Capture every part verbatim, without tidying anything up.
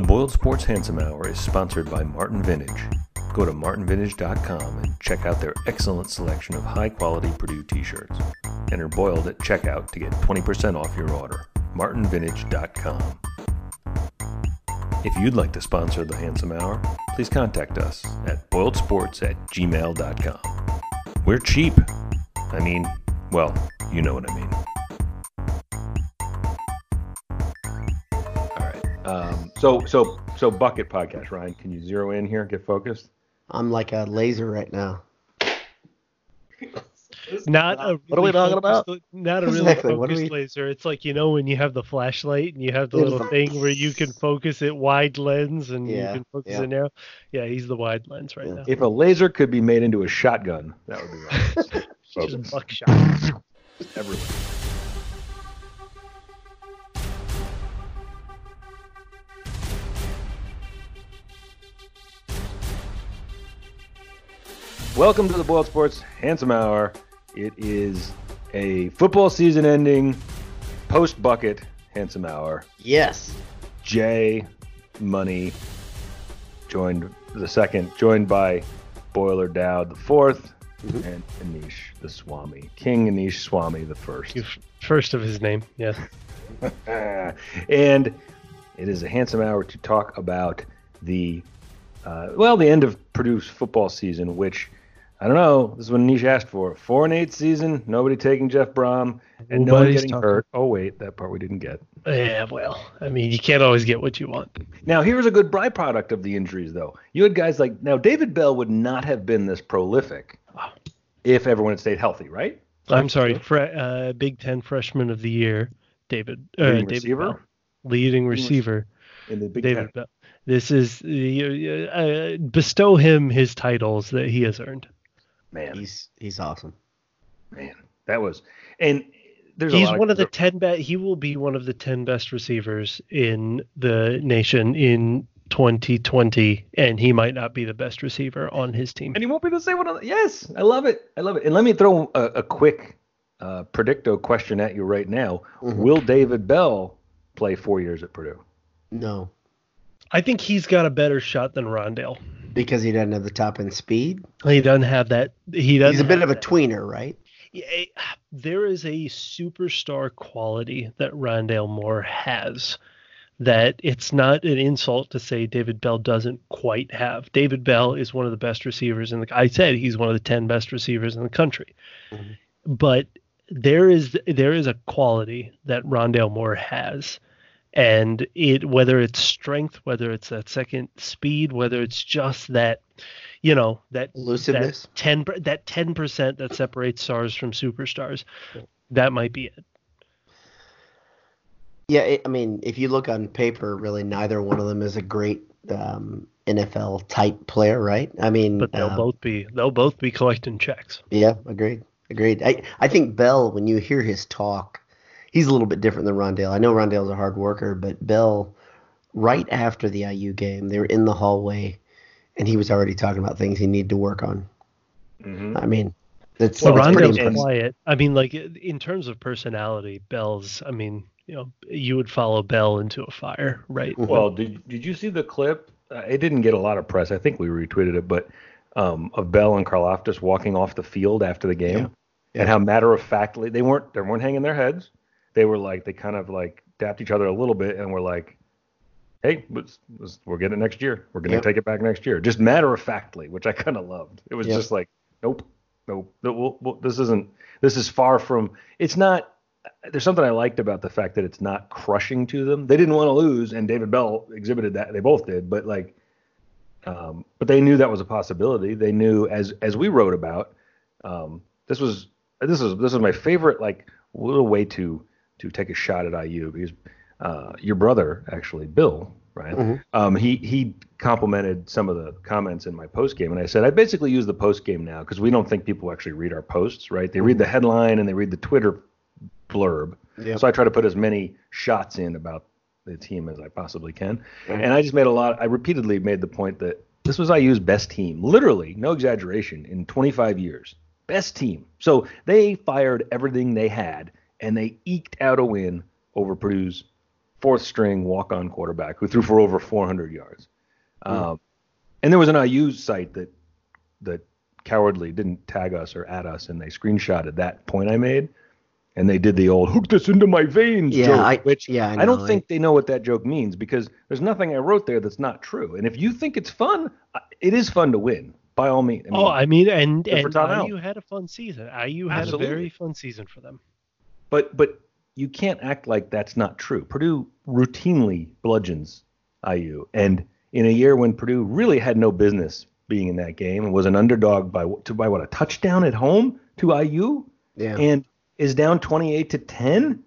The Boiled Sports Handsome Hour is sponsored by Martin Vintage. Go to martin vintage dot com and check out their excellent selection of high-quality Purdue t-shirts. Enter Boiled at checkout to get twenty percent off your order. martin vintage dot com. If you'd like to sponsor the Handsome Hour, please contact us at boiled sports at gmail dot com. We're cheap. I mean, well, you know what I mean. Um, so, so, so bucket podcast, Ryan, can you zero in here? Get focused. I'm like a laser right now. not not a really what are we talking focused, about? Not a really exactly. focused we... laser. It's like, you know, when you have the flashlight and you have the it little thing like... where you can focus it wide lens and yeah, you can focus yeah. it now. Yeah. He's the wide lens right yeah. now. If a laser could be made into a shotgun, that would be right. Just a buckshot. Everywhere. Welcome to the Boiled Sports Handsome Hour. It is a football season ending, post-bucket Handsome Hour. Yes. Jay Money joined the second, joined by Boiler Dowd the fourth, mm-hmm. and Anish the Swami. King Anish Swami the first. First of his name, yes. And it is a Handsome Hour to talk about the, uh, well, the end of Purdue's football season, which... I don't know. This is what Anish asked for. Four and eight season, nobody taking Jeff Brohm, and no one getting hurt. Oh, wait, that part we didn't get. Yeah, well, I mean, you can't always get what you want. Now, here's a good byproduct of the injuries, though. You had guys like, now, David Bell would not have been this prolific if everyone had stayed healthy, right? I'm sorry, fre- uh, Big Ten Freshman of the Year, David. Uh, leading David receiver? Bell, leading receiver. In the Big David Ten. Bell. This is, uh, uh, bestow him his titles that he has earned. Man, he's he's awesome. Man, that was, and there's he's a lot one of, of the ten best. He will be one of the ten best receivers in the nation in twenty twenty, and he might not be the best receiver on his team. And he won't be the same one. On, yes, I love it. I love it. And let me throw a, a quick uh, predicto question at you right now. Mm-hmm. Will David Bell play four years at Purdue? No, I think he's got a better shot than Rondale. Because he doesn't have the top end speed. He doesn't have that. He doesn't. He's a bit of a that. tweener, right? Yeah, there is a superstar quality that Rondale Moore has that it's not an insult to say David Bell doesn't quite have. David Bell is one of the best receivers in the. I said he's one of the ten best receivers in the country, mm-hmm. but there is there is a quality that Rondale Moore has. And it, whether it's strength, whether it's that second speed, whether it's just that, you know, that elusiveness, that ten, that ten percent that separates stars from superstars, that might be it. Yeah, it, I mean, if you look on paper, really, neither one of them is a great um, N F L type player, right? I mean, but they'll um, both be they'll both be collecting checks. Yeah, agreed, agreed. I I think Bell, when you hear his talk. He's a little bit different than Rondale. I know Rondale's a hard worker, but Bell, right after the I U game, they were in the hallway, and he was already talking about things he needed to work on. Mm-hmm. I mean, that's well, Rondale's quiet. I mean, like, in terms of personality, Bell's, I mean, you know, you would follow Bell into a fire, right? Well, did, did you see the clip? Uh, it didn't get a lot of press. I think we retweeted it, but um, of Bell and Karlaftis walking off the field after the game, yeah. Yeah. and how matter-of-factly, they weren't, they weren't hanging their heads. They were like, they kind of like dapped each other a little bit and were like, hey, let's, let's, we'll get it next year. We're going to yep. take it back next year. Just matter of factly, which I kind of loved. It was yep. just like, nope, nope. We'll, we'll, this isn't, this is far from, it's not, there's something I liked about the fact that it's not crushing to them. They didn't want to lose. And David Bell exhibited that. They both did. But like, um, but they knew that was a possibility. They knew as, as we wrote about, um, this was, this was, this was my favorite, like little way to, to take a shot at I U because uh, your brother, actually, Bill, Ryan, mm-hmm. um, he he complimented some of the comments in my post game, and I said I basically use the post game now because we don't think people actually read our posts, right? They read the headline and they read the Twitter blurb. Yep. So I try to put as many shots in about the team as I possibly can, mm-hmm. and I just made a lot. I repeatedly made the point that this was I U's best team, literally, no exaggeration, in twenty-five years, best team. So they fired everything they had. And they eked out a win over Purdue's fourth string walk-on quarterback who threw for over four hundred yards. Mm. Um, and there was an I U site that that cowardly didn't tag us or at us, and they screenshotted that point I made, and they did the old hook this into my veins yeah, joke, I, which yeah, I, I don't think they know what that joke means, because there's nothing I wrote there that's not true. And if you think it's fun, it is fun to win. By all means. I mean, oh, I mean, and, and I U had a fun season. I U had Absolutely. a very fun season for them. But but you can't act like that's not true. Purdue routinely bludgeons I U. And in a year when Purdue really had no business being in that game and was an underdog by, to, by what, a touchdown at home to I U? Yeah. And is down twenty-eight to ten?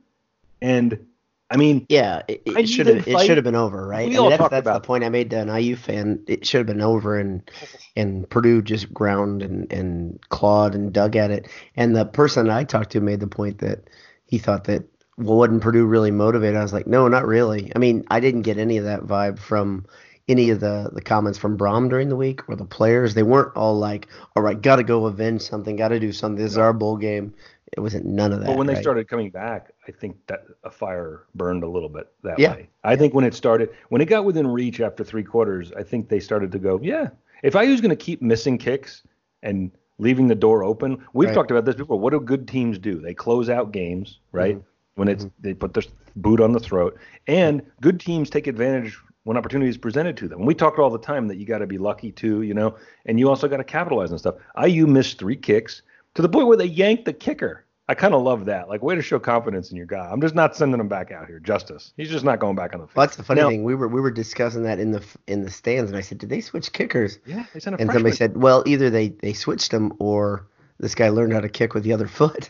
And, I mean. Yeah, it, it should have been over, right? We I mean, all that's, that's about the point I made to an I U fan. It should have been over, and and Purdue just ground and, and clawed and dug at it. And the person I talked to made the point that he thought that, well, wasn't Purdue really motivated? I was like, no, not really. I mean, I didn't get any of that vibe from any of the, the comments from Brohm during the week or the players. They weren't all like, all right, got to go avenge something, got to do something. This is our bowl game. It wasn't none of that. But when they right? started coming back, I think that a fire burned a little bit that yeah. way. I yeah. think when it started, when it got within reach after three quarters, I think they started to go, yeah, if I was going to keep missing kicks and leaving the door open, we've right. talked about this before. What do good teams do? They close out games, right? Mm-hmm. When it's mm-hmm. they put their boot on the throat, and good teams take advantage when opportunity is presented to them. And we talked all the time that you got to be lucky too, you know, and you also got to capitalize on stuff. I U missed three kicks to the point where they yanked the kicker. I kind of love that. Like, way to show confidence in your guy. I'm just not sending him back out here. Justice. He's just not going back on the field. Well, that's the funny now, thing. We were we were discussing that in the in the stands, and I said, did they switch kickers? Yeah, they sent a freshman. And somebody said, well, either they, they switched them or this guy learned how to kick with the other foot.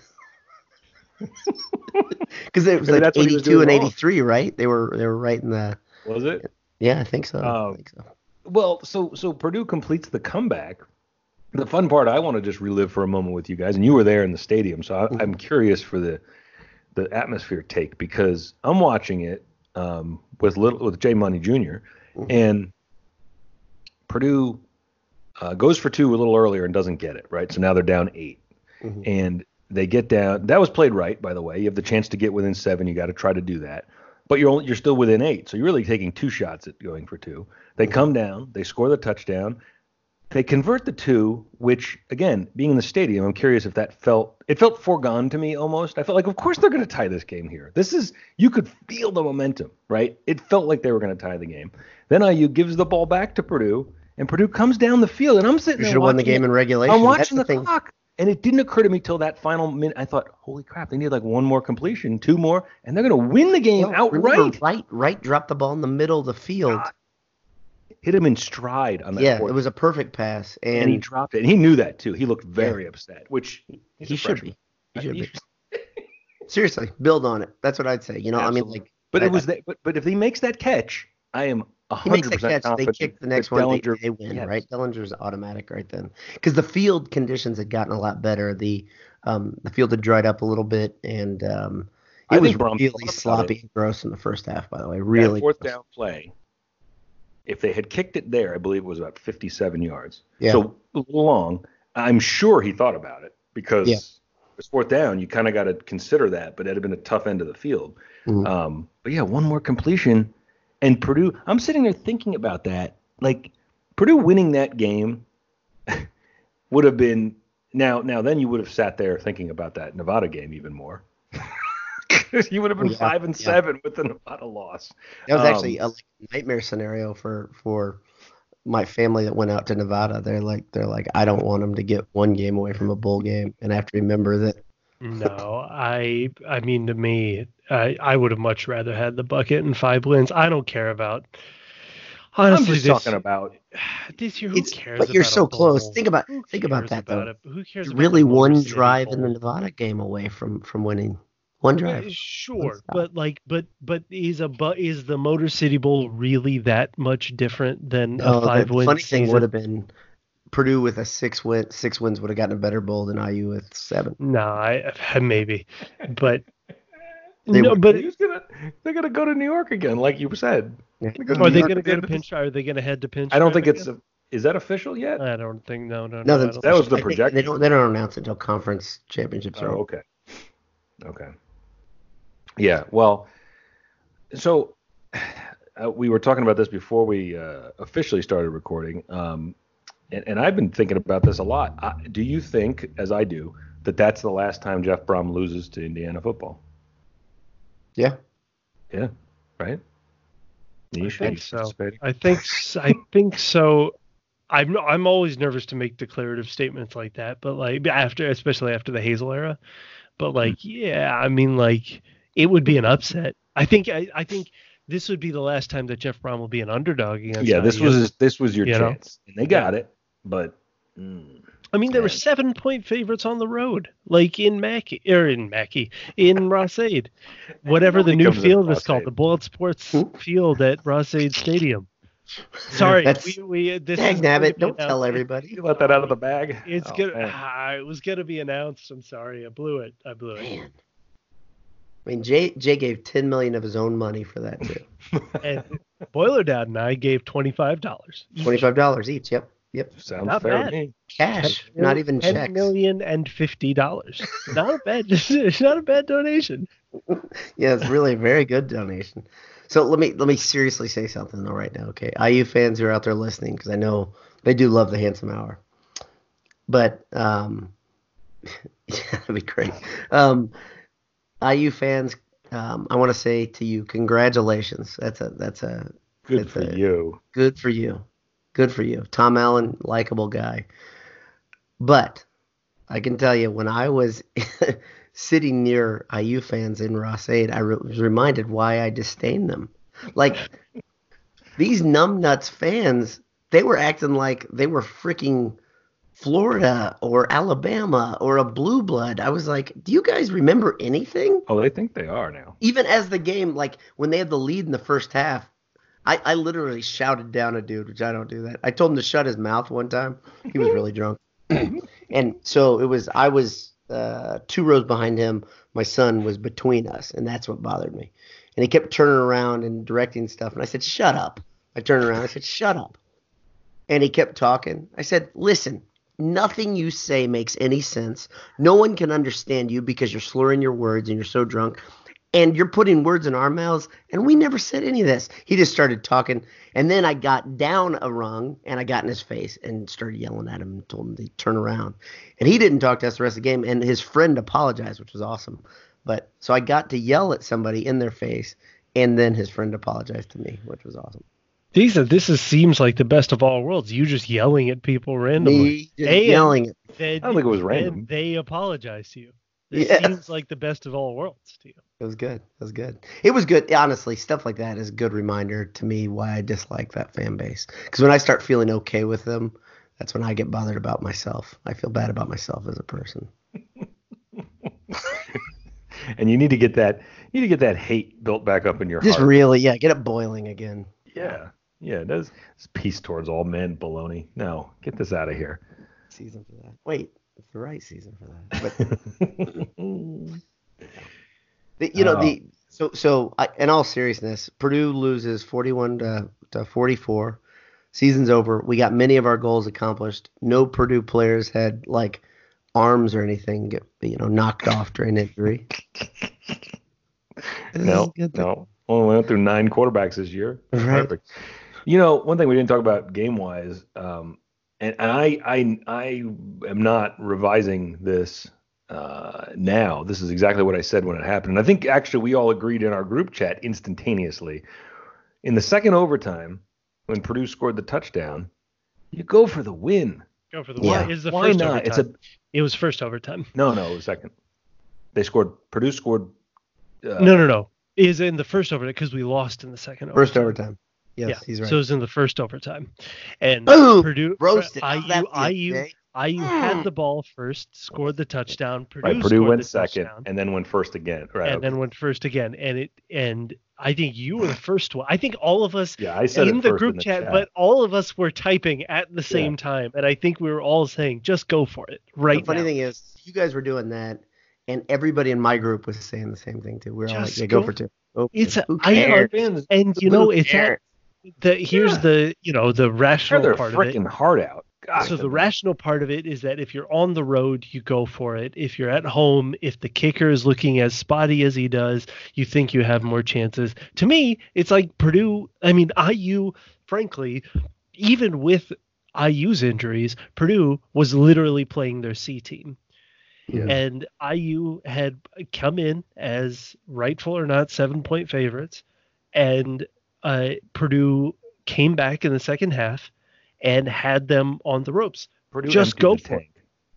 Because it was Maybe like eighty-two and eighty-three, right? They were they were right in the. Was it? Yeah, I think so. Um, I think so. Well, so so Purdue completes the comeback. The fun part I want to just relive for a moment with you guys, and you were there in the stadium, so I, I'm curious for the the atmosphere take, because I'm watching it um, with little with Jay Money Junior, and Purdue uh, goes for two a little earlier and doesn't get it, right? So now they're down eight, mm-hmm. and they get down. That was played right, by the way. You have the chance to get within seven. You got to try to do that. But you're only, you're still within eight, so you're really taking two shots at going for two. They come down. They score the touchdown. They convert the two, which, again, being in the stadium, I'm curious if that felt – it felt foregone to me almost. I felt like, of course they're going to tie this game here. This is – you could feel the momentum, right? It felt like they were going to tie the game. Then I U gives the ball back to Purdue, and Purdue comes down the field, and I'm sitting there watching. You should have won the game in regulation. I'm watching the clock, and it didn't occur to me till that final minute. I thought, holy crap, they need like one more completion, two more, and they're going to win the game outright. Right, right, dropped the ball in the middle of the field. God. Hit him in stride on that. Yeah, fourth. It was a perfect pass, and, and he dropped it. And he knew that too. He looked very yeah. upset, which he should be. He should be. Seriously, build on it. That's what I'd say. You know, Absolutely. I mean, like, but I, it was that. But, but if he makes that catch, I am a hundred percent confident. They kick the next one. They, they win, yes. right? Dellinger's automatic right then, because the field conditions had gotten a lot better. The um the field had dried up a little bit, and um it I was really sloppy and gross in the first half. By the way, really fourth gross. down play. If they had kicked it there, I believe it was about fifty-seven yards. Yeah. So long. I'm sure he thought about it, because yeah. it's fourth down. You kind of got to consider that, but it had been a tough end of the field. Mm-hmm. Um, but, yeah, one more completion. And Purdue, I'm sitting there thinking about that. Like, Purdue winning that game would have been now, – now then you would have sat there thinking about that Nevada game even more. You would have been yeah, five and yeah. seven with the Nevada loss. That was um, actually a nightmare scenario for for my family that went out to Nevada. They're like, they're like, I don't want them to get one game away from a bowl game, and I have to remember that. No, I I mean, to me, I I would have much rather had the bucket and five wins. I don't care about. Honestly, I'm just this, talking about this year. Who it's, cares? But you're about so a close. Think about who think about that about though. It, who cares? About really, one drive in the Nevada game away from from winning. One drive. Sure, but like, but but is a but is the Motor City Bowl really that much different than no, a five win? The funny season? thing would have been Purdue with a six win six wins would have gotten a better bowl than I U with seven. No, I maybe, but they no, were, but gonna, they're gonna go to New York again, like you said. Yeah. Go are they York gonna go to Pinch? Are they gonna head to Pinch? I don't think it's. A, is that official yet? I don't think no no no. no that was the projection. They don't they don't announce it until conference championships. Oh, are okay, okay. Yeah, well, So uh, we were talking about this before we uh, officially started recording, um, and, and I've been thinking about this a lot. I, do you think, as I do, that that's the last time Jeff Brohm loses to Indiana football? Yeah. Yeah. Right. You I, should, think so. I think so. I think so. I'm I'm always nervous to make declarative statements like that, but like after, especially after the Hazel era, but like, yeah, I mean, like it would be an upset. I think I, I think this would be the last time that Jeff Brohm will be an underdog against. Yeah, this was this was your you chance, know? And they got yeah. it. But mm, I mean, there man. were seven point favorites on the road, like in Mackey or in Mackey in Ross-Ade, whatever the new field was called, the Boiled Sports Field at Ross-Ade Stadium. Sorry, That's, we, we this dang nabbit, don't announced. tell everybody. You let that out of the bag. It's oh, gonna. Ah, it was gonna be announced. I'm sorry, I blew it. I blew man. it. I mean, Jay Jay gave ten million of his own money for that too. And Boiler Dowd and I gave twenty five dollars. Twenty five dollars each. Yep. Yep. Sounds not fair. Bad. Cash, ten, not even ten checks. Ten million and fifty dollars. Not a bad. It's not a bad donation. Yeah, it's really a very good donation. So let me let me seriously say something though right now, okay? I U fans who are out there listening, because I know they do love the Handsome Hour, but um, yeah, that'd be great. Um, I U fans, um, I want to say to you, congratulations. That's a that's a good that's for a, you. Good for you. Good for you. Tom Allen, likable guy. But I can tell you, when I was sitting near I U fans in Ross-Ade, I re- was reminded why I disdain them. Like, these numbnuts fans, they were acting like they were freaking Florida or Alabama or a blue blood. I was like, do you guys remember anything? Oh, they think they are now. Even as the game, like, when they had the lead in the first half, I, I literally shouted down a dude, which I don't do that. I told him to shut his mouth one time. He was really drunk. And so it was, I was... Uh, two rows behind him, my son was between us, and that's what bothered me. And he kept turning around and directing stuff, and I said, shut up. I turned around, I said, shut up. And he kept talking. I said, listen, nothing you say makes any sense. No one can understand you because you're slurring your words and you're so drunk, and you're putting words in our mouths, and we never said any of this. He just started talking, and then I got down a rung, and I got in his face and started yelling at him and told him to turn around. And he didn't talk to us the rest of the game, and his friend apologized, which was awesome. But so I got to yell at somebody in their face, and then his friend apologized to me, which was awesome. These are, this is, seems like the best of all worlds. You just yelling at people randomly. Me they, yelling at I don't think it was random. They apologized to you. It yeah. seems like the best of all worlds to you. It was good. It was good. It was good. Honestly, stuff like that is a good reminder to me why I dislike that fan base. Because when I start feeling okay with them, that's when I get bothered about myself. I feel bad about myself as a person. And you need to get that. You need to get that hate built back up in your Just heart. Just really, yeah, get it boiling again. Yeah, yeah. That's peace towards all men, baloney. No, get this out of here. Season for that. Wait. It's the right season for that. But, the, you know, oh. the so so I, in all seriousness, Purdue loses forty-one to, to forty-four. Season's over. We got many of our goals accomplished. No Purdue players had like arms or anything get you know knocked off during injury. no, no, only went through nine quarterbacks this year. Right. Perfect. You know, one thing we didn't talk about game wise. Um, And I, I, I am not revising this uh, now. This is exactly what I said when it happened. And I think actually we all agreed in our group chat instantaneously. In the second overtime, when Purdue scored the touchdown, you go for the win. Go for the yeah. win. It's the Why first not? Overtime. It's a, it was first overtime. No, no, it was second. They scored. Purdue scored. Uh, no, no, no. It was in the first overtime because we lost in the second overtime. First overtime. Yes, yeah. he's right. So it was in the first overtime. And Ooh, Purdue roasted. I U, I U, I U had the ball first, scored the touchdown. Purdue, right, Purdue went second touchdown, and then went first again. Right. And okay. then went first again. And it and I think you were the first one. I think all of us yeah, I said in the group in the chat, chat, but all of us were typing at the same yeah. time. And I think we were all saying, just go for it right the funny now. Thing is, you guys were doing that, and everybody in my group was saying the same thing, too. We were just all like, yeah, go, go for two. Go it's for two. A, I U fans. And, you know, it's – The, here's yeah. the you know the rational they're part of it. Freaking heart out. God, so the man. rational part of it is that if you're on the road, you go for it. If you're at home, if the kicker is looking as spotty as he does, you think you have more chances. To me, it's like Purdue. I mean, I U, frankly, even with I U's injuries, Purdue was literally playing their C team. Yeah. And I U had come in as, rightful or not, seven-point favorites. And uh, Purdue came back in the second half and had them on the ropes. Purdue just go for it.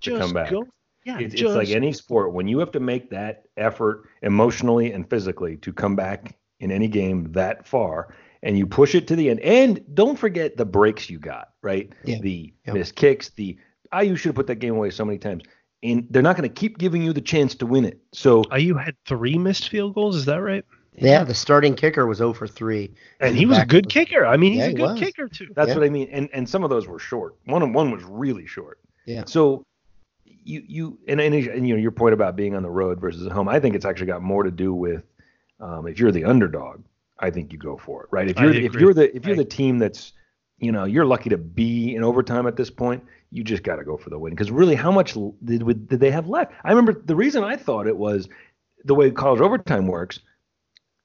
Just go. Yeah, it's, just, it's like any sport. When you have to make that effort emotionally and physically to come back in any game that far, and you push it to the end. And don't forget the breaks you got, right? Yeah. The yep. missed kicks. The I U should have put that game away so many times. And they're not going to keep giving you the chance to win it. So I U had three missed field goals. Is that right? Yeah, the starting kicker was zero for three. And he was a good kicker. I mean, he's yeah, a good he kicker, too. That's yeah. what I mean. And and some of those were short. One on one was really short. Yeah. So you you and, and, and you know, your point about being on the road versus at home, I think it's actually got more to do with um, if you're the underdog, I think you go for it, right? If you're if you're the if you're the team that's, you know, you're lucky to be in overtime at this point, you just got to go for the win. Because really, how much did did they have left? I remember the reason I thought it was the way college overtime works.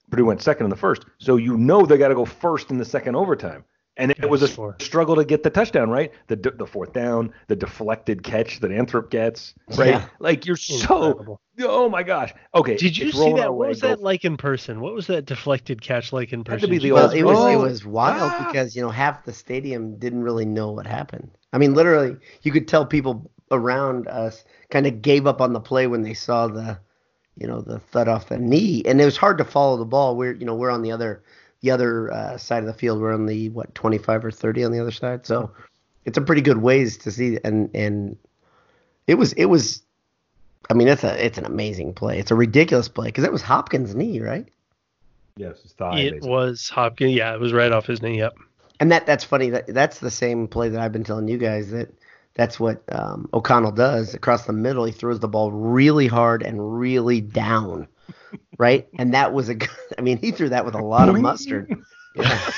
Purdue went second in the first, so you know they got to go first in the second overtime, and it was a sure. struggle to get the touchdown, right? The the fourth down, the deflected catch that Anthrop gets, right? Yeah. Like you're so, incredible. Oh my gosh. Okay, did you see that? What was that goal. like in person? What was that deflected catch like in person? Had to be the well, old it was oh. it was wild ah. because you know half the stadium didn't really know what happened. I mean, literally, you could tell people around us kind of gave up on the play when they saw the. You know, the thud off the knee, and it was hard to follow the ball. We're, you know, we're on the other, the other uh, side of the field. We're on the what, twenty-five or thirty on the other side. So, it's a pretty good ways to see, and and it was, it was, I mean, it's a, it's an amazing play. It's a ridiculous play because it was Hopkins' knee, right? Yes, his thigh. It basically. was Hopkins. Yeah, it was right off his knee. Yep. And that that's funny. That that's the same play that I've been telling you guys that. That's what um, O'Connell does across the middle. He throws the ball really hard and really down, right? And that was a – I mean, he threw that with a lot of mustard. Yeah.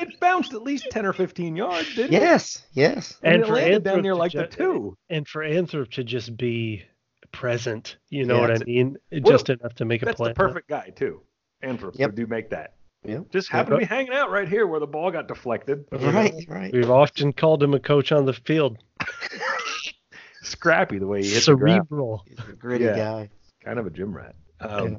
It bounced at least ten or fifteen yards, didn't yes, it? Yes, yes. And, and it landed down near like ju- the two. And for Anthrop to just be present, you know yeah, what I mean? Well, just enough to make a play. That's the perfect guy, too. Anthrop yep. would do make that. Yeah. Just happened to be hanging out right here where the ball got deflected. Right, right. We've often called him a coach on the field. Scrappy the way he is. Cerebral. He's a gritty yeah. guy. Kind of a gym rat. Um, yeah.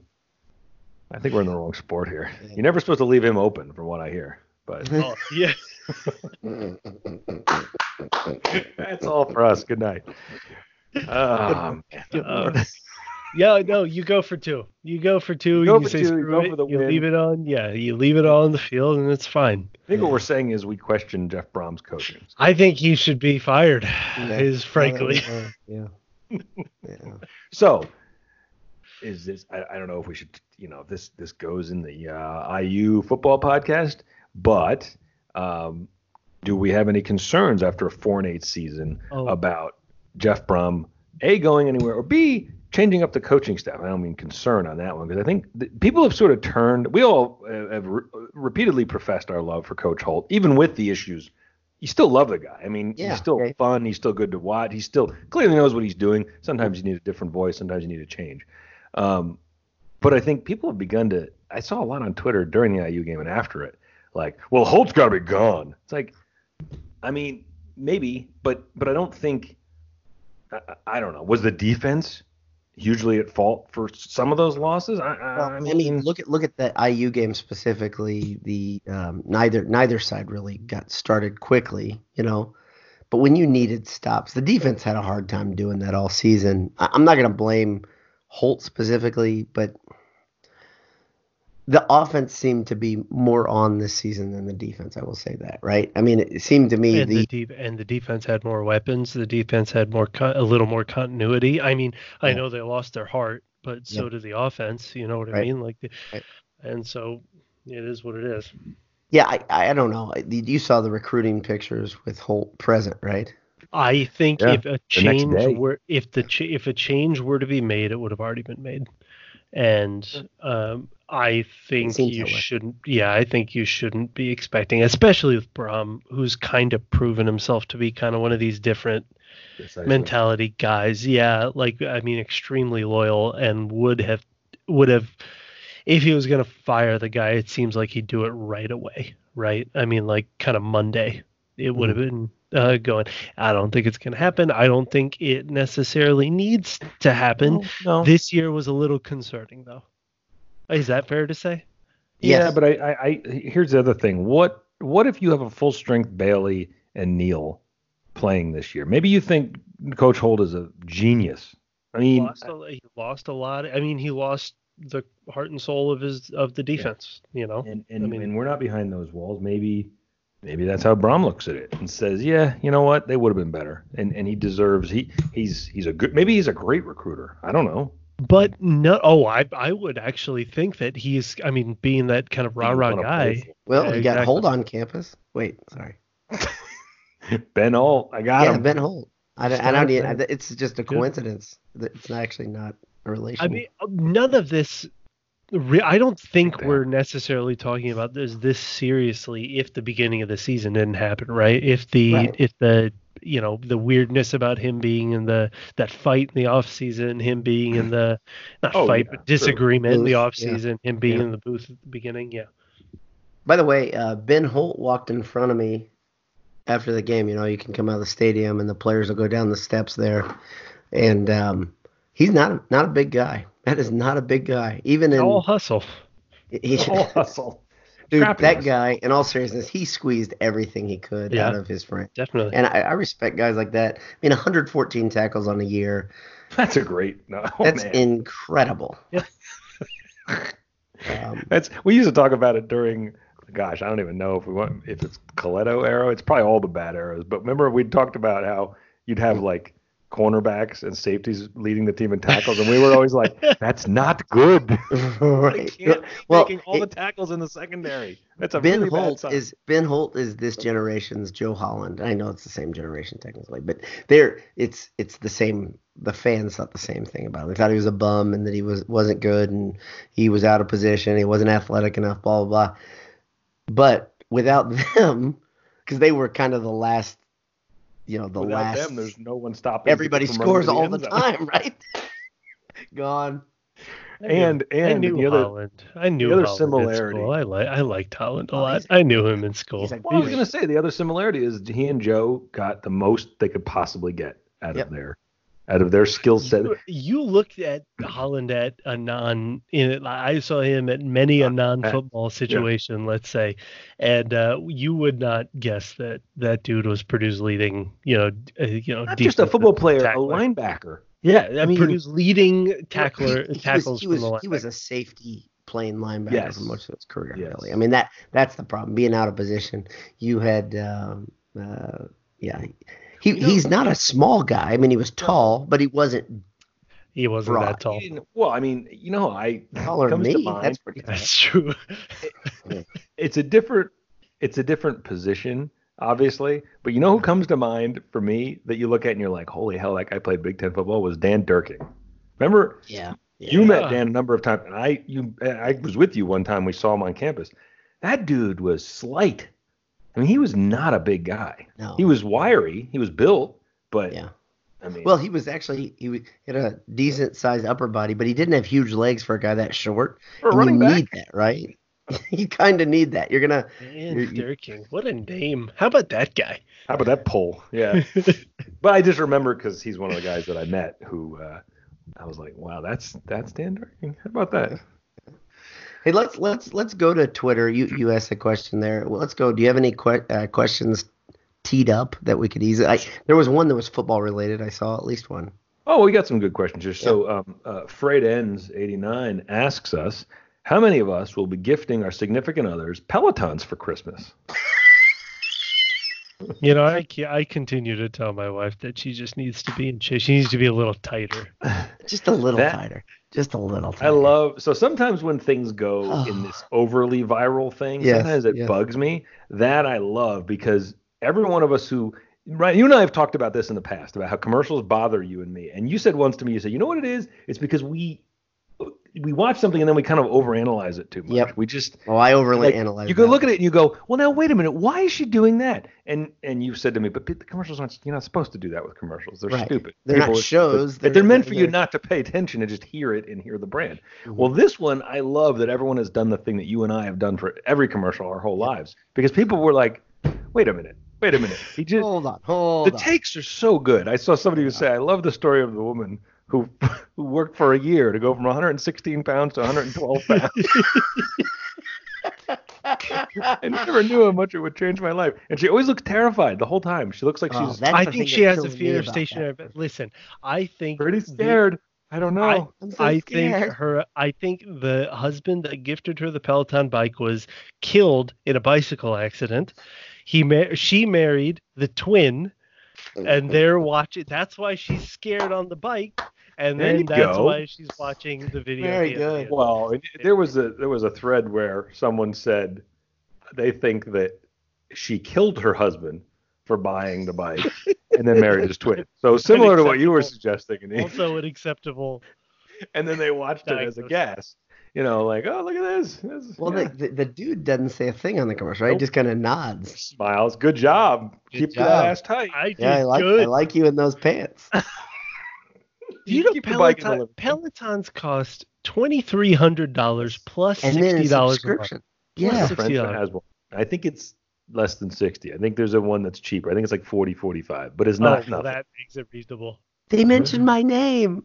I think we're in the wrong sport here. Yeah. You're never supposed to leave him open, from what I hear. But oh, yeah. That's all for us. Good night. Um, uh, Yeah, no, you go for two. You go for two. You, go you for say two, screw you go it. For the you win. leave it on. Yeah, you leave it all on the field, and it's fine. I think yeah. what we're saying is we question Jeff Brom's coaching. I think he should be fired, yeah. is frankly. Uh, yeah. yeah. So, is this? I, I don't know if we should. You know, this this goes in the uh, I U football podcast, but um, do we have any concerns after a four and eight season oh. about Jeff Brohm A, going anywhere, or B, changing up the coaching staff? I don't mean concern on that one, because I think people have sort of turned – we all have re- repeatedly professed our love for Coach Holt, even with the issues. You still love the guy. I mean, yeah, he's still okay. fun. He's still good to watch. He still clearly knows what he's doing. Sometimes you need a different voice. Sometimes you need a change. Um, but I think people have begun to – I saw a lot on Twitter during the I U game and after it, like, well, Holt's got to be gone. It's like, I mean, maybe, but but I don't think – I don't know. Was the defense – hugely at fault for some of those losses? I, I, well, I, mean, I mean, look at look at the I U game specifically. The um, neither neither side really got started quickly, you know. But when you needed stops, the defense had a hard time doing that all season. I, I'm not going to blame Holt specifically, but the offense seemed to be more on this season than the defense. I will say that, right? I mean, it seemed to me and the, the deep, and the defense had more weapons. The defense had more con- a little more continuity. I mean, I yeah. know they lost their heart, but so yeah. did the offense. You know what right. I mean? Like, the, right. and so it is what it is. Yeah, I, I don't know. You saw the recruiting pictures with Holt present, right? I think yeah. if a change were if the if a change were to be made, it would have already been made. And um, I think you shouldn't. Yeah, I think you shouldn't be expecting, especially with Brohm, who's kind of proven himself to be kind of one of these different Precisely. mentality guys. Yeah, like I mean, extremely loyal, and would have would have if he was going to fire the guy. It seems like he'd do it right away. Right? I mean, like kind of Monday. It would have been uh, going. I don't think it's going to happen. I don't think it necessarily needs to happen. No, no. This year was a little concerning, though. Is that fair to say? Yeah, yes. But I, I, I here's the other thing. What what if you have a full strength Bailey and Neal playing this year? Maybe you think Coach Holt is a genius. I mean, he lost a, he lost a lot. I mean, he lost the heart and soul of his of the defense. Yeah. You know, and, and I mean, and we're not behind those walls. Maybe. Maybe that's how Brohm looks at it and says, yeah, you know what? They would have been better. And and he deserves he he's he's a good maybe he's a great recruiter. I don't know. But no oh, I I would actually think that he's I mean, being that kind of rah-rah guy. Well, yeah, he exactly. got Holt on campus. Wait, sorry. Ben Holt. I got yeah, him. Yeah, Ben Holt. I don't, I don't need, I, it's just a coincidence. Good. It's actually not a relation. I mean, none of this I don't think okay. we're necessarily talking about this this seriously if the beginning of the season didn't happen, right? If the right. if the you know the weirdness about him being in the that fight in the off season, him being in the not oh, fight yeah. but disagreement booth, in the off season, yeah. him being yeah. in the booth at the beginning, yeah. By the way, uh, Ben Holt walked in front of me after the game. You know, you can come out of the stadium and the players will go down the steps there, and um, he's not not a big guy. That is not a big guy. Even in all hustle, he, all hustle, dude. Crappiness. That guy, in all seriousness, he squeezed everything he could yeah, out of his frame. Definitely. And I, I respect guys like that. I mean, one hundred fourteen tackles on a year. That's a great. No, oh, that's man. incredible. Yeah. um, that's we used to talk about it during. Gosh, I don't even know if we want if it's Coletto arrow. It's probably all the bad arrows. But remember, we talked about how you'd have like. cornerbacks and safeties leading the team in tackles, and we were always like, "That's not good." Right. They can't be well, making all it, the tackles in the secondary. That's a Ben really Holt bad is Ben Holt is this generation's Joe Holland. I know it's the same generation technically, but there it's it's the same. The fans thought the same thing about him. They thought he was a bum and that he was wasn't good and he was out of position. He wasn't athletic enough. Blah blah blah. But without them, because they were kind of the last. You know, the Without last them, there's no one stopping. Everybody scores the all the time, right? Gone. And and I knew the other, Holland. I knew the other Holland similarity. In school. I like I liked Holland a lot. I knew him in school. Like, well, I was gonna say the other similarity is he and Joe got the most they could possibly get out yep. of their out of their skill set. You, you looked at Holland at a non. In it, I saw him at many a non-football situation, yeah. let's say, and uh, you would not guess that that dude was Purdue's leading. You know, uh, you know, not just a football player, tackler. a linebacker. Yeah, I mean, Purdue's leading tackler he, he tackles. Was, he, was, from the he was a safety playing linebacker yes. for most of his career. Yes. Really, I mean that that's the problem. Being out of position, you had, um, uh, yeah. He, you know, he's not a small guy. I mean, he was tall, but he wasn't. He wasn't broad. that tall. Well, I mean, you know, I taller than me. Mind, that's pretty. That's true. it, it's a different. It's a different position, obviously. But you know who comes to mind for me that you look at and you're like, holy hell, that guy played Big Ten football was Dan Durkin. Remember? Yeah. yeah. You met Dan a number of times, and I you I was with you one time. We saw him on campus. That dude was slight. I mean, he was not a big guy. No. He was wiry. He was built, but yeah. I mean, well, he was actually he had a decent sized upper body, but he didn't have huge legs for a guy that short. For and running you back. Need that, right? You kind of need that. You're gonna. Man, Durkin, what a name! How about that guy? How about that pole? Yeah. But I just remember because he's one of the guys that I met who uh, I was like, wow, that's that's Dan Durkin. How about that? Hey, let's let's let's go to Twitter. You you asked a question there. Well, let's go. Do you have any que- uh, questions teed up that we could easily? I, there was one that was football related. I saw at least one. Oh, we got some good questions here. Yeah. So, um, uh, Freight Ends eighty-nine asks us, how many of us will be gifting our significant others Pelotons for Christmas? You know, I, I continue to tell my wife that she just needs to be in she needs to be a little tighter. Just a little that, tighter. Just a little tighter. I love so sometimes when things go oh. in this overly viral thing, yes, sometimes it yes. bugs me. That I love because every one of us who right, you and I have talked about this in the past about how commercials bother you and me. And you said once to me, you said, you know what it is? It's because we we watch something and then we kind of overanalyze it too much. Yep. We just oh, I overly like, analyze. You go look at it and you go, well, now wait a minute, why is she doing that? And and you said to me, but the commercials aren't. You're not supposed to do that with commercials. They're right. stupid. They're People not shows. They're, they're meant for they're... you not to pay attention and just hear it and hear the brand. Mm-hmm. Well, this one I love that everyone has done the thing that you and I have done for every commercial our whole lives, because people were like, wait a minute. Wait a minute. He just, hold on. Hold the on. The takes are so good. I saw somebody who said, I love the story of the woman who who worked for a year to go from one hundred sixteen pounds to one hundred twelve pounds. I never knew how much it would change my life. And she always looks terrified the whole time. She looks like oh, she's. I think she has a fear of stationary. Listen, I think. Pretty scared. The, I don't know. I, so I think her. I think the husband that gifted her the Peloton bike was killed in a bicycle accident. He ma- she married the twin, and they're watching. That's why she's scared on the bike, and there then that's go. why she's watching the video. Very the good. Video. Well, there was a there was a thread where someone said they think that she killed her husband for buying the bike and then married his twin. So similar to what you were suggesting, Anish. Also an acceptable. And then they watched it as a gas. You know, like, oh, look at this. this well, yeah. the, the the dude doesn't say a thing on the commercial, right? Nope. He just kind of nods. Smiles. Good job. Good Keep job. your ass tight. I did yeah, I like, good. I like you in those pants. Do you know Peloton, Pelotons cost twenty-three hundred dollars plus and sixty dollars subscription. Yeah. Has one. I think it's less than sixty. I think there's a one that's cheaper. I think it's like forty, forty-five, but it's not oh, nothing. That makes it reasonable. They mentioned my name.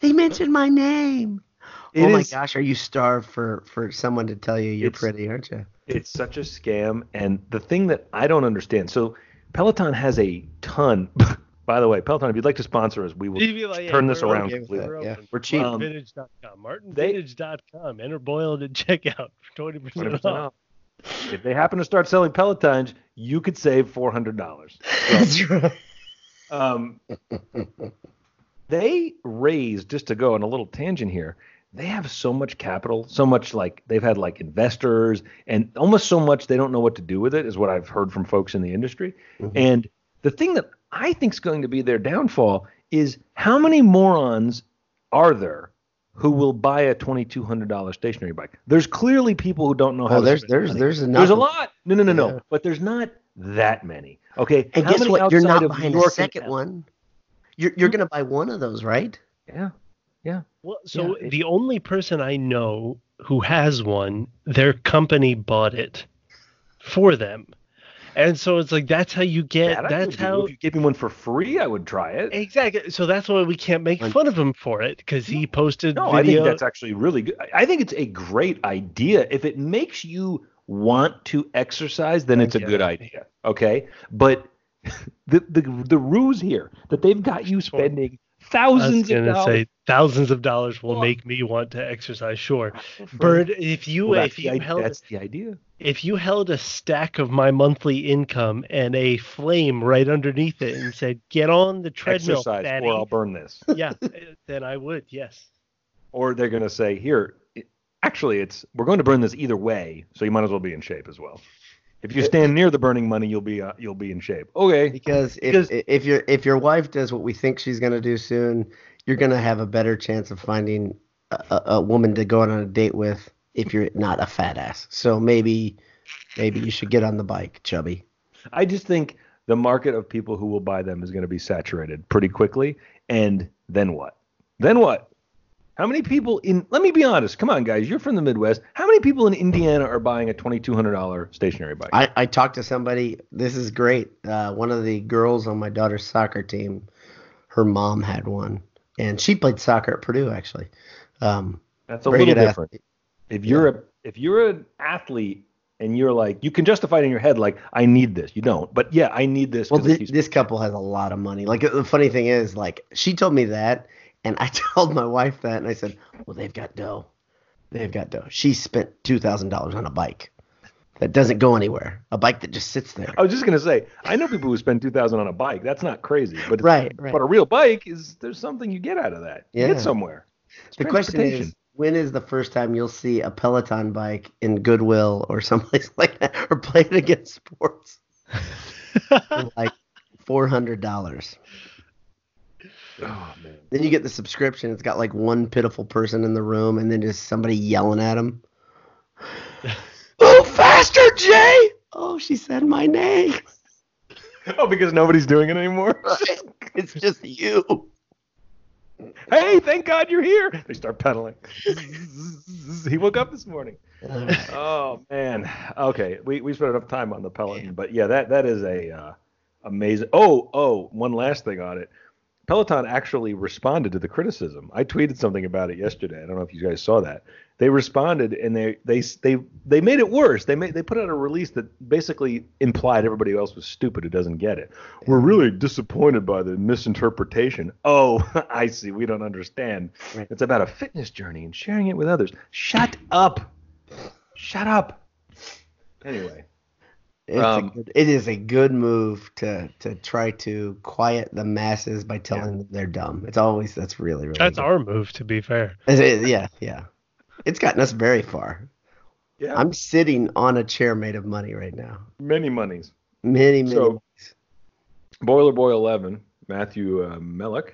They mentioned my name. It oh my is, gosh, are you starved for, for someone to tell you you're pretty, aren't you? It's such a scam. And the thing that I don't understand, so Peloton has a ton. By the way, Peloton, if you'd like to sponsor us, we will like, turn yeah, this around completely. We're, yeah. we're cheap. Um, Martin Vintage dot com. Martin Vintage dot com. Enter Boiled at checkout for twenty percent off. If they happen to start selling Pelotons, you could save four hundred dollars. So, that's right. Um. They raised, just to go on a little tangent here, they have so much capital, so much like they've had like investors and almost so much they don't know what to do with it is what I've heard from folks in the industry. Mm-hmm. And the thing that I think is going to be their downfall is how many morons are there who will buy a twenty-two hundred dollars stationary bike? There's clearly people who don't know oh, how there's, to spend there's, money. There's, enough. there's a lot. No, no, no, no. Yeah. But there's not that many. Okay. And how guess many what? You're not behind the second and, one. You're you're gonna buy one of those, right? Yeah, yeah. Well, so yeah. The only person I know who has one, their company bought it for them, and so it's like that's how you get. That that's how. Do. If you gave me one for free, I would try it. Exactly. So that's why we can't make like, fun of him for it because he posted. No, video. I think that's actually really good. I think it's a great idea. If it makes you want to exercise, then it's a good idea. Okay, but. The, the the ruse here that they've got you spending thousands of dollars. I was gonna say thousands of dollars will oh. make me want to exercise. Sure, Bird. If you well, if you the, held that's the idea. If you held a stack of my monthly income and a flame right underneath it and said, "Get on the treadmill, exercise, fatty," or I'll burn this. Yeah, then I would. Yes. Or they're gonna say, "Here, it, actually, it's we're going to burn this either way, so you might as well be in shape as well." If you stand near the burning money, you'll be uh, you'll be in shape. Okay. Because if because, if your if your wife does what we think she's gonna do soon, you're gonna have a better chance of finding a, a woman to go on a date with if you're not a fat ass. So maybe maybe you should get on the bike, chubby. I just think the market of people who will buy them is gonna be saturated pretty quickly. And then what? Then what? How many people in – let me be honest. Come on, guys. You're from the Midwest. How many people in Indiana are buying a twenty-two hundred dollars stationary bike? I, I talked to somebody. This is great. Uh, one of the girls on my daughter's soccer team, her mom had one. And she played soccer at Purdue, actually. Um, That's a little different. Athlete. If you're yeah. a, if you're an athlete and you're like – you can justify it in your head like, I need this. You don't. But, yeah, I need this. Well, this, this couple has a lot of money. Like, the funny thing is, like, she told me that. And I told my wife that, and I said, well, they've got dough. They've got dough. She spent two thousand dollars on a bike that doesn't go anywhere, a bike that just sits there. I was just going to say, I know people who spend two thousand dollars on a bike. That's not crazy. But right, right. But a real bike is there's something you get out of that. Yeah. You get somewhere. It's the question is, when is the first time you'll see a Peloton bike in Goodwill or someplace like that or Play It Again Sports for like four hundred dollars? Oh, man. Then you get the subscription. It's got like one pitiful person in the room and then just somebody yelling at him. Move faster, Jay! Oh, she said my name. Oh, because nobody's doing it anymore? It's just you. Hey, thank God you're here. They start pedaling. He woke up this morning. Oh, man. Okay, we, we spent enough time on the Peloton. But, yeah, that that is a uh, amazing. Oh, oh, one last thing on it. Peloton actually responded to the criticism. I tweeted something about it yesterday. I don't know if you guys saw that. They responded, and they they they, they made it worse. They made, they put out a release that basically implied everybody else was stupid who doesn't get it. We're really disappointed by the misinterpretation. Oh, I see. We don't understand. It's about a fitness journey and sharing it with others. Shut up. Shut up. Anyway. It's um, a good, it is a good move to to try to quiet the masses by telling yeah. them they're dumb. It's always that's really really. That's good. Our move, to be fair. It is, yeah, yeah. It's gotten us very far. Yeah, I'm sitting on a chair made of money right now. Many monies. Many many. So, monies. Boiler Boy eleven, Matthew uh, Mellick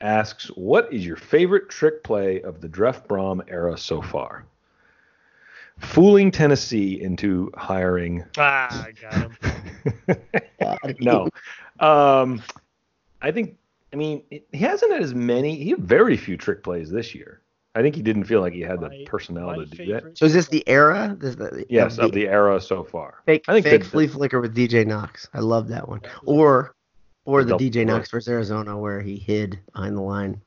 asks, "What is your favorite trick play of the Jeff Brohm era so far?" Fooling Tennessee into hiring. Ah, I got him. No. Um, I think, I mean, it, he hasn't had as many, he had very few trick plays this year. I think he didn't feel like he had the my, personnel my to do that. So is this the era? This the, yes, of the, of the era so far. Fake, I think fake flea the, flicker with D J Knox. I love that one. Or or the D J Knox versus Arizona where he hid behind the line.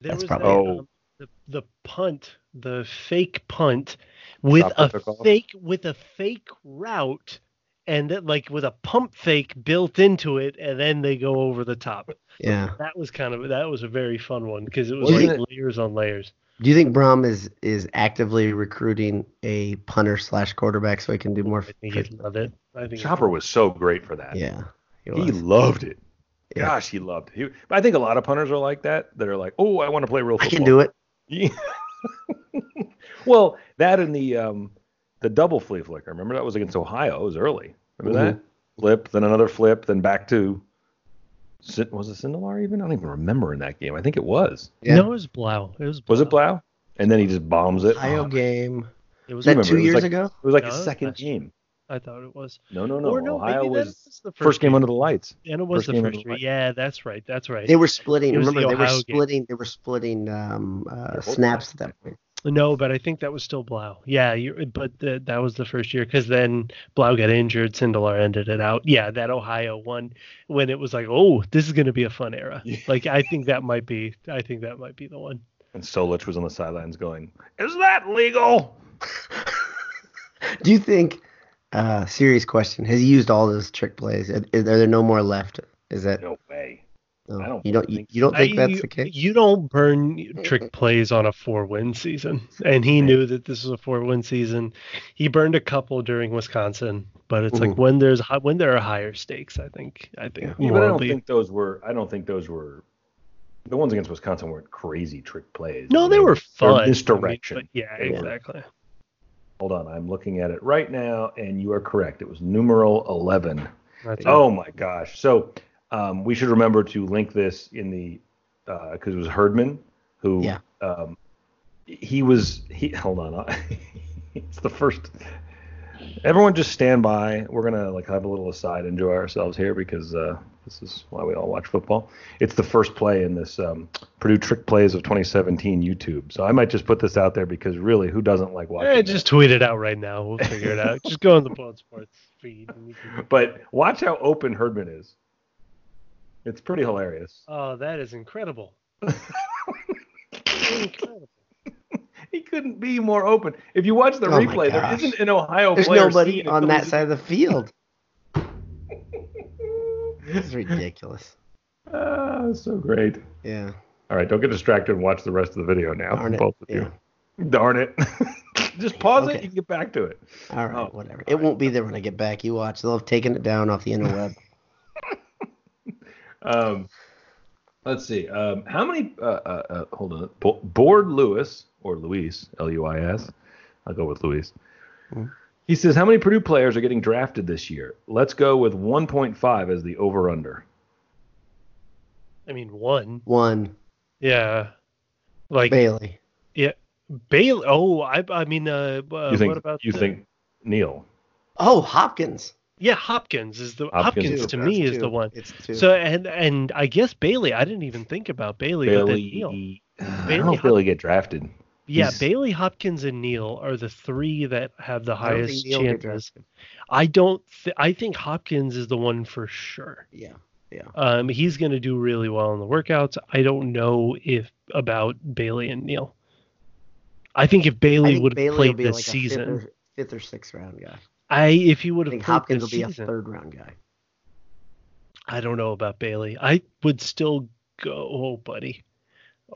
There That's was probably that, um, the, the punt, the fake punt. With a fake, with a fake route, and that, like with a pump fake built into it, and then they go over the top. Yeah, so that was kind of that was a very fun one because it was Wasn't like it, layers on layers. Do you think Brohm is is actively recruiting a punter slash quarterback so he can do more? I think he loved it. I think Chopper was so great for that. Yeah, he, he loved it. Yeah. Gosh, he loved it. He, but I think a lot of punters are like that. That are like, oh, I want to play real football. I can do it. Yeah. Well, that and the um, the double flea flicker. Remember that was against Ohio. It was early. Remember mm-hmm. that flip, then another flip, then back to was it Sindelar even? I don't even remember in that game. I think it was. Yeah. No, it was Blau. It was Blau. Was it Blau? And then he just bombs it. Ohio oh, game. It was that remember, two years it was like, ago. It was like no, his second game. I thought it was. No, no, no. Or no Ohio was, was the first, first game, game under the lights. And it was first the first game. Yeah, that's right. That's right. They were splitting. Remember, the they, were splitting, they were splitting. They um, uh, were splitting snaps at that point. No, but I think that was still Blau. Yeah, you, but the, that was the first year because then Blau got injured. Sindelar ended it out. Yeah, that Ohio one when it was like, oh, this is going to be a fun era. Yeah. Like, I think that might be. I think that might be the one. And Solich was on the sidelines going, "Is that legal?" Do you think? Uh, serious question. Has he used all those trick plays? Are, are there no more left? Is that no way? No. I don't you don't. Think you, you don't think I, that's you, the case? You don't burn trick plays on a four-win season, and he knew that this was a four-win season. He burned a couple during Wisconsin, but it's mm-hmm. like when there's when there are higher stakes. I think. I think. Yeah, but I don't think those were. I don't think those were. The ones against Wisconsin weren't crazy trick plays. No, they, they were fun. Misdirection. I mean, yeah, they exactly. Were. Hold on, I'm looking at it right now, and you are correct. It was numeral eleven. That's oh, it. My gosh. So um, we should remember to link this in the uh, – because it was Herdman who yeah. – um, he was he, – hold on. It's the first – everyone just stand by. We're going to like have a little aside, enjoy ourselves here because uh, this is why we all watch football. It's the first play in this um, Purdue Trick Plays of twenty seventeen YouTube. So I might just put this out there because really, who doesn't like watching it? Yeah, just tweet it out right now. We'll figure it out. Just go on the Boiled Sports feed. But watch how open Herdman is. It's pretty hilarious. Oh, that is incredible. Incredible. He couldn't be more open. If you watch the oh replay, there isn't an Ohio There's player. There's nobody on that side of the field. This is ridiculous. Ah, uh, so great. Yeah. All right, don't get distracted and watch the rest of the video now. Darn both it. Of you. Yeah. Darn it. Just pause okay. it and get back to it. All right, oh, whatever. All it right. won't be there when I get back. You watch. They'll have taken it down off the interweb. um, Let's see. Um, How many uh, – uh, uh, hold on. Bo- Board Lewis – or Luis, L U I S. I'll go with Luis. Mm. He says, how many Purdue players are getting drafted this year? Let's go with one point five as the over-under. I mean, one. One. Yeah. Like Bailey. Yeah. Bailey. Oh, I I mean, uh, uh, you think, what about you the... think Neil? Oh, Hopkins. Yeah, Hopkins is the Hopkins, Hopkins to me is the one. It's two. So and and I guess Bailey. I didn't even think about Bailey. Bailey. But Neil. Bailey I don't really get drafted. Yeah, He's... Bailey, Hopkins, and Neil are the three that have the highest chances. I don't. Th- I think Hopkins is the one for sure. Yeah, yeah. Um, he's going to do really well in the workouts. I don't know if about Bailey and Neil. I think if Bailey would have played this like season, fifth or, fifth or sixth round guy. I if he would have. I think Hopkins will be a third round guy. I don't know about Bailey. I would still go, oh, buddy,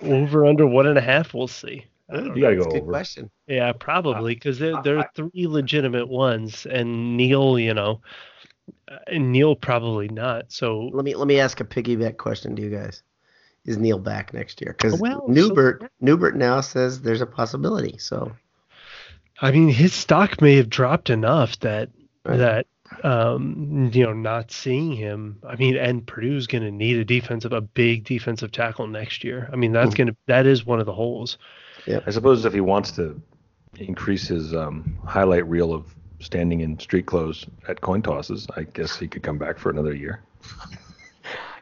over under one and a half. We'll see. You gotta go over. Good question. Yeah, probably because there there are three legitimate ones, and Neil, you know, and Neil probably not. So let me let me ask a piggyback question to you guys: is Neil back next year? Because well, Newbert so- Newbert now says there's a possibility. So, I mean, his stock may have dropped enough that right. that um, you know, not seeing him. I mean, and Purdue's going to need a defensive a big defensive tackle next year. I mean, that's mm-hmm. gonna that is one of the holes. Yeah, I suppose if he wants to increase his um, highlight reel of standing in street clothes at coin tosses, I guess he could come back for another year.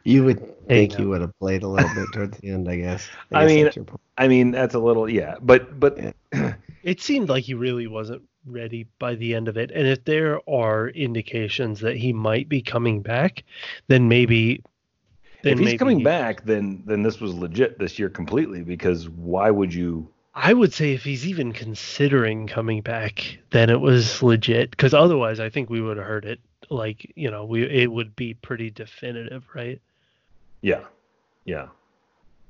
You would think yeah. he would have played a little bit towards the end, I guess. I, I guess mean, I mean that's a little, yeah, but but yeah. It seemed like he really wasn't ready by the end of it. And if there are indications that he might be coming back, then maybe. Then if he's maybe, coming back, then then this was legit this year completely, because why would you? I would say if he's even considering coming back, then it was legit, because otherwise I think we would have heard it. Like, you know, we it would be pretty definitive, right? Yeah, yeah.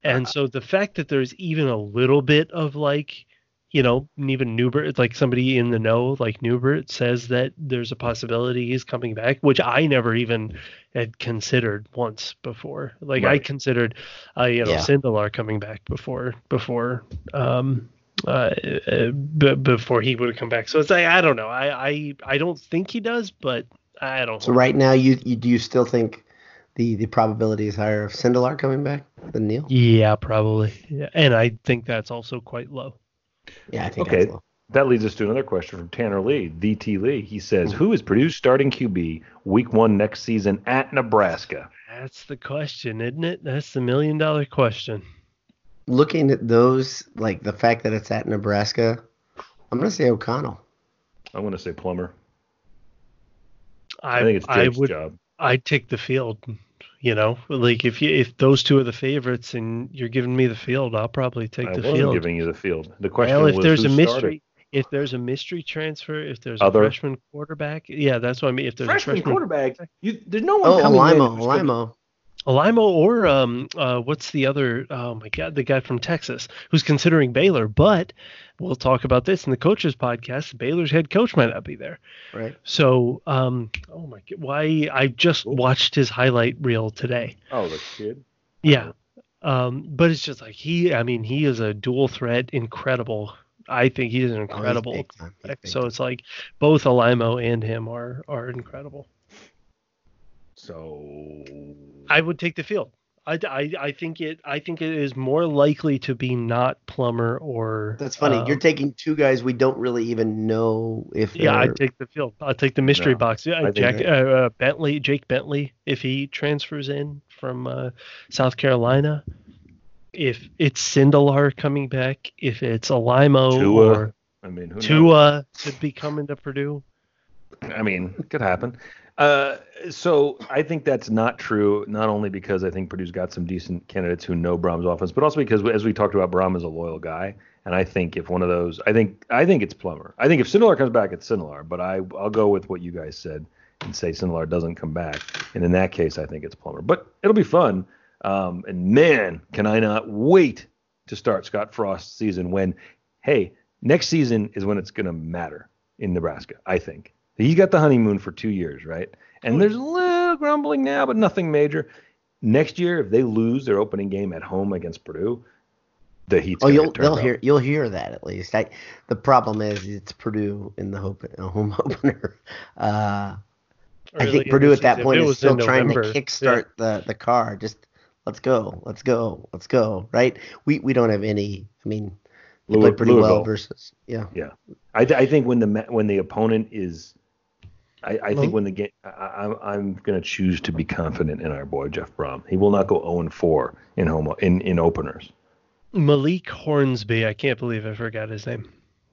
And uh, so the fact that there's even a little bit of like, you know, even Newbert, like somebody in the know, like Newbert says that there's a possibility he's coming back, which I never even had considered once before. Like right. I considered, uh, you know, yeah. Sindelar coming back before, before, um, uh, b- before he would have come back. So it's like, I don't know. I, I, I don't think he does, but I don't. So right now you, you, do you still think the, the probability is higher of Sindelar coming back than Neil? Yeah, probably. Yeah. And I think that's also quite low. Yeah, I think okay. That leads us to another question from Tanner Lee, D T Lee. He says, "Who is Purdue's starting Q B week one next season at Nebraska?" That's the question, isn't it? That's the million dollar question. Looking at those, like the fact that it's at Nebraska, I'm going to say O'Connell. I'm going to say Plummer. I, I think it's Jake's I would, job. I'd take the field. You know, like if you if those two are the favorites and you're giving me the field, I'll probably take I the field. I'm giving you the field. The question well, if was there's who a mystery, started. If there's a mystery transfer, if there's Other. a freshman quarterback, yeah, that's what I mean. If there's freshman a freshman quarterback, you, there's no one oh, coming Alimo, in. Oh, Alimo, Alimo, or um, uh, what's the other? Oh my God, the guy from Texas who's considering Baylor, but we'll talk about this in the coaches podcast. Baylor's head coach might not be there. Right. So, um, oh my God, why? I just watched his highlight reel today. Oh, the kid. Yeah. Um, but it's just like he, I mean, he is a dual threat. Incredible. I think he is an incredible. Oh, he's big time. He's big time. So it's like both Alimo and him are, are incredible. So I would take the field. I, I, I think it I think it is more likely to be not Plummer or. That's funny. Um, You're taking two guys we don't really even know if. Yeah, I take the field. I'll take the mystery no, box. Yeah, Jack uh, uh, Bentley, Jake Bentley, if he transfers in from uh, South Carolina, if it's Sindelar coming back, if it's Alimo Tua, or I mean who Tua knows? Could be coming to Purdue. I mean, it could happen. Uh, so I think that's not true, not only because I think Purdue's got some decent candidates who know Brahm's offense, but also because, as we talked about, Brahm is a loyal guy. And I think if one of those, I think I think it's Plummer. I think if Sindelar comes back, it's Sindelar. But I, I'll go with what you guys said and say Sindelar doesn't come back. And in that case, I think it's Plummer. But it'll be fun. Um, and, man, can I not wait to start Scott Frost's season when, hey, next season is when it's going to matter in Nebraska, I think. He's got the honeymoon for two years, right? And there's a little grumbling now, but nothing major. Next year, if they lose their opening game at home against Purdue, the Heat's oh, you'll they'll hear you'll hear that at least. I, the problem is it's Purdue in the hope, in a home opener. Uh, I think Purdue at that point is still trying to kickstart the the car. Just Let's go. Let's go. Let's go. Right? We we don't have any. I mean, they Louis, played pretty Louisville. well versus. Yeah. Yeah. I th- I think when the when the opponent is, I, I think when the game, I'm I'm gonna choose to be confident in our boy Jeff Brohm. He will not go oh and four in home in in openers. Malik Hornsby. I can't believe I forgot his name.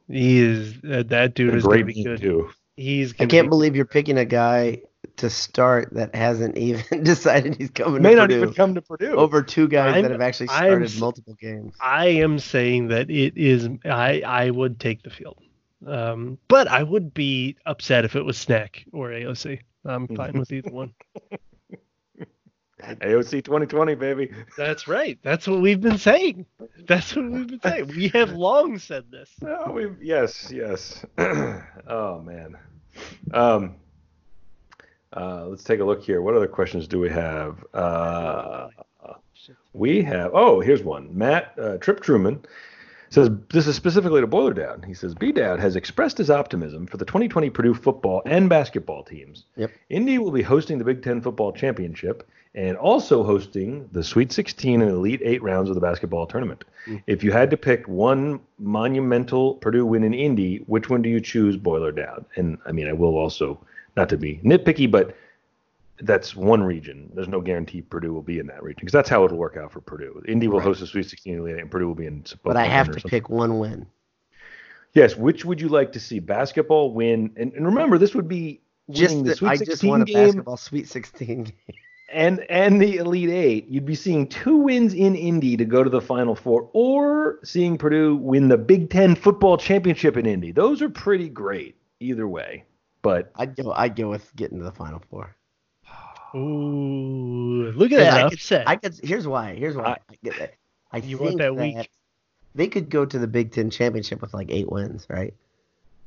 He is uh, that dude is gonna be good. Too. He's. I can't be- believe you're picking a guy to start that hasn't even decided he's coming May to Purdue. May not even come to Purdue. Over two guys I'm, that have actually started I'm, multiple games. I am saying that it is – I I would take the field. Um, but I would be upset if it was Snack or A O C. I'm fine with either one. A O C twenty twenty, baby. That's right. That's what we've been saying. That's what we've been saying. We have long said this. No, we've, yes, yes. Oh, man. Um. Uh, let's take a look here. What other questions do we have? Uh, we have, oh, here's one. Matt uh, Tripp Truman says, this is specifically to Boiler Dowd. He says, B. Dowd has expressed his optimism for the twenty twenty Purdue football and basketball teams. Yep. Indy will be hosting the Big Ten football championship and also hosting the Sweet sixteen and Elite eight rounds of the basketball tournament. Mm-hmm. If you had to pick one monumental Purdue win in Indy, which one do you choose, Boiler Dowd? And, I mean, I will also... Not to be nitpicky, but that's one region. There's no guarantee Purdue will be in that region because that's how it'll work out for Purdue. Indy will right. host the Sweet sixteen Elite Eight, and Purdue will be in. But I have to something. pick one win. Yes, which would you like to see? Basketball win, and, and remember, this would be just winning the, the Sweet I sixteen just want game, a basketball Sweet sixteen game, and and the Elite Eight. You'd be seeing two wins in Indy to go to the Final Four, or seeing Purdue win the Big Ten football championship in Indy. Those are pretty great either way. But I'd go. I'd go with getting to the Final Four. Ooh, look at that! I could, upset. I could. Here's why. Here's why. I, I, that. I you think want that, that week? They could go to the Big Ten championship with like eight wins, right?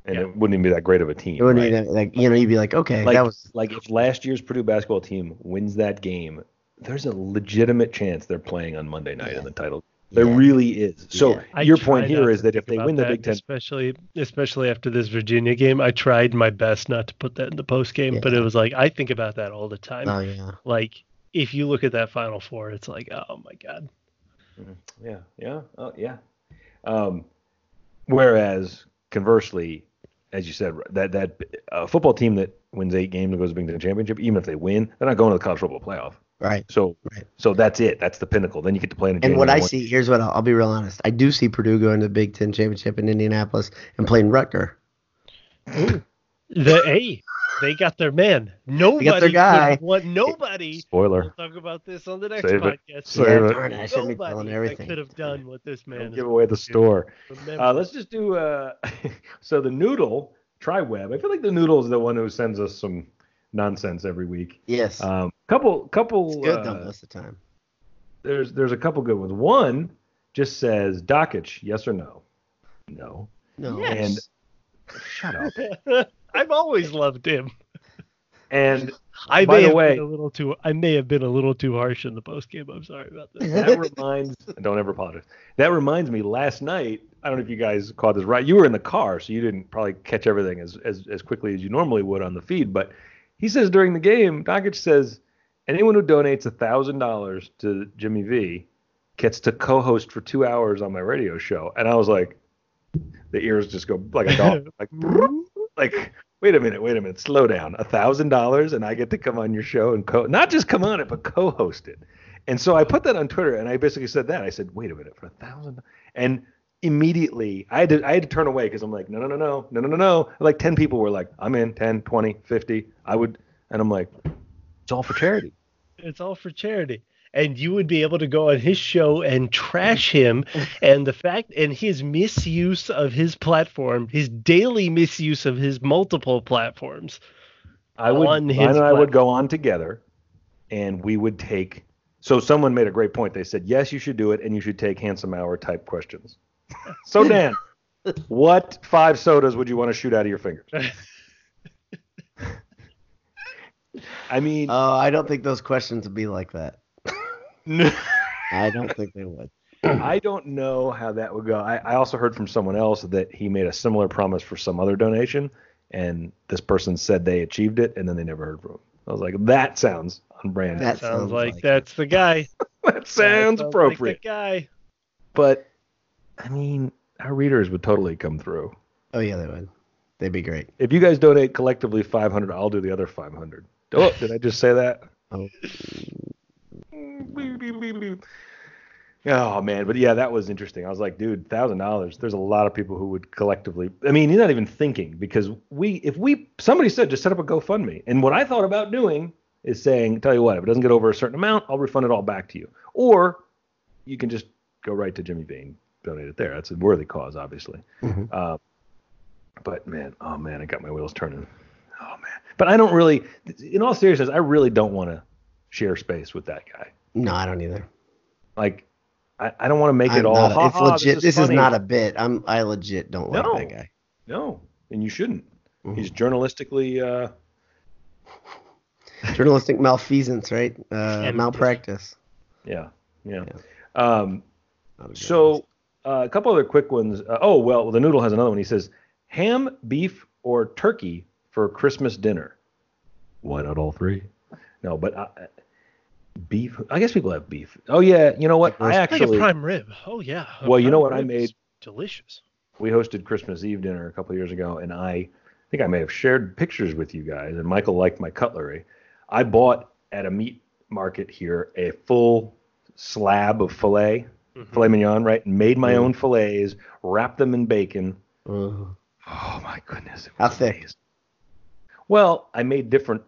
And yeah. It wouldn't even be that great of a team. It wouldn't right? be that, like you know. You'd be like, okay, like, that was like if last year's Purdue basketball team wins that game, there's a legitimate chance they're playing on Monday night yeah. in the title. There yeah. really is. So yeah. your point here is that if they win the that, Big Ten, especially especially after this Virginia game, I tried my best not to put that in the post game, yeah. but it was like I think about that all the time. Oh, yeah. Like if you look at that Final Four, it's like, oh my god. Yeah, yeah, oh yeah. Um, whereas conversely, as you said, that that uh, football team that wins eight games and goes to the Big Ten championship, even if they win, they're not going to the college football playoff. Right. So right. so that's it. That's the pinnacle. Then you get to play in a game. And what I one. see, here's what I'll, I'll be real honest. I do see Purdue going to the Big Ten Championship in Indianapolis and playing Rutger. Ooh. The A. They got their man. Nobody. They got their guy. What, nobody. Spoiler. We'll talk about this on the next Save podcast. It. Save yeah, it. Darn, I shouldn't be telling everything. I could have done what this man Don't give away the doing. store. Uh, let's just do uh, – so the Noodle, TriWeb, I feel like the Noodle is the one who sends us some – nonsense every week. Yes. Um, couple, couple. It's good uh, though most of the time. There's, there's a couple good ones. One just says Dockich, yes or no? No. No. Yes. And shut up. I've always loved him. And I by may the way, have been a little too. I may have been a little too harsh in the post game. I'm sorry about that. That reminds. Don't ever apologize. That reminds me. Last night, I don't know if you guys caught this right. You were in the car, so you didn't probably catch everything as as as quickly as you normally would on the feed, but. He says during the game, Dockich says, anyone who donates one thousand dollars to Jimmy V gets to co-host for two hours on my radio show. And I was like, the ears just go like a dog. Like, like wait a minute, wait a minute, slow down. one thousand dollars and I get to come on your show and co- not just come on it, but co-host it. And so I put that on Twitter and I basically said that. I said, wait a minute, for one thousand dollars? And immediately I had to I had to turn away because I'm like, no, no, no, no, no, no, no, no. Like ten people were like, I'm in, ten, twenty, fifty. I would, and I'm like, it's all for charity. It's all for charity. And you would be able to go on his show and trash him. And the fact and his misuse of his platform, his daily misuse of his multiple platforms. I would on his I, and I would go on together and we would take. So someone made a great point. They said, yes, you should do it. And you should take handsome hour type questions. So, Dan, what five sodas would you want to shoot out of your fingers? I mean, oh, uh, I don't think those questions would be like that. No, I don't think they would. I don't know how that would go. I, I also heard from someone else that he made a similar promise for some other donation, and this person said they achieved it, and then they never heard from him. I was like, that sounds on brand. That sounds, sounds like, like that's it. The guy. That sounds yeah, appropriate. Like the guy. But, I mean, our readers would totally come through. Oh, yeah, they would. They'd be great. If you guys donate collectively five hundred, I'll do the other five hundred. Oh, did I just say that? Oh. Oh, man. But, yeah, that was interesting. I was like, dude, one thousand dollars. There's a lot of people who would collectively. I mean, you're not even thinking because we if we somebody said just set up a GoFundMe. And what I thought about doing is saying, tell you what, if it doesn't get over a certain amount, I'll refund it all back to you. Or you can just go right to Jimmy Bain, donate it there. That's a worthy cause, obviously. Mm-hmm. Um, but, man, oh, man, I got my wheels turning. Oh, man. But I don't really, in all seriousness, I really don't want to share space with that guy. No, I don't either. Like, I, I don't want to make I'm it all. A, it's legit. This, is, this is not a bit. I'm. I legit don't no, like that guy. No, and you shouldn't. Mm-hmm. He's journalistically. Uh... Journalistic malfeasance, right? Uh, malpractice. Yeah, yeah. yeah. Um, so uh, a couple other quick ones. Uh, oh well, the noodle has another one. He says, ham, beef, or turkey for Christmas dinner. Why not all three? No, but. I, Beef. I guess people have beef. Oh yeah, you know what? I actually like a prime rib. Oh yeah. A well, you know what I made? Delicious. We hosted Christmas Eve dinner a couple of years ago, and I think I may have shared pictures with you guys. And Michael liked my cutlery. I bought at a meat market here a full slab of filet, mm-hmm. filet mignon, right? And made my mm. own filets, wrapped them in bacon. Mm. Oh my goodness! It was How thick? Amazing. Well, I made different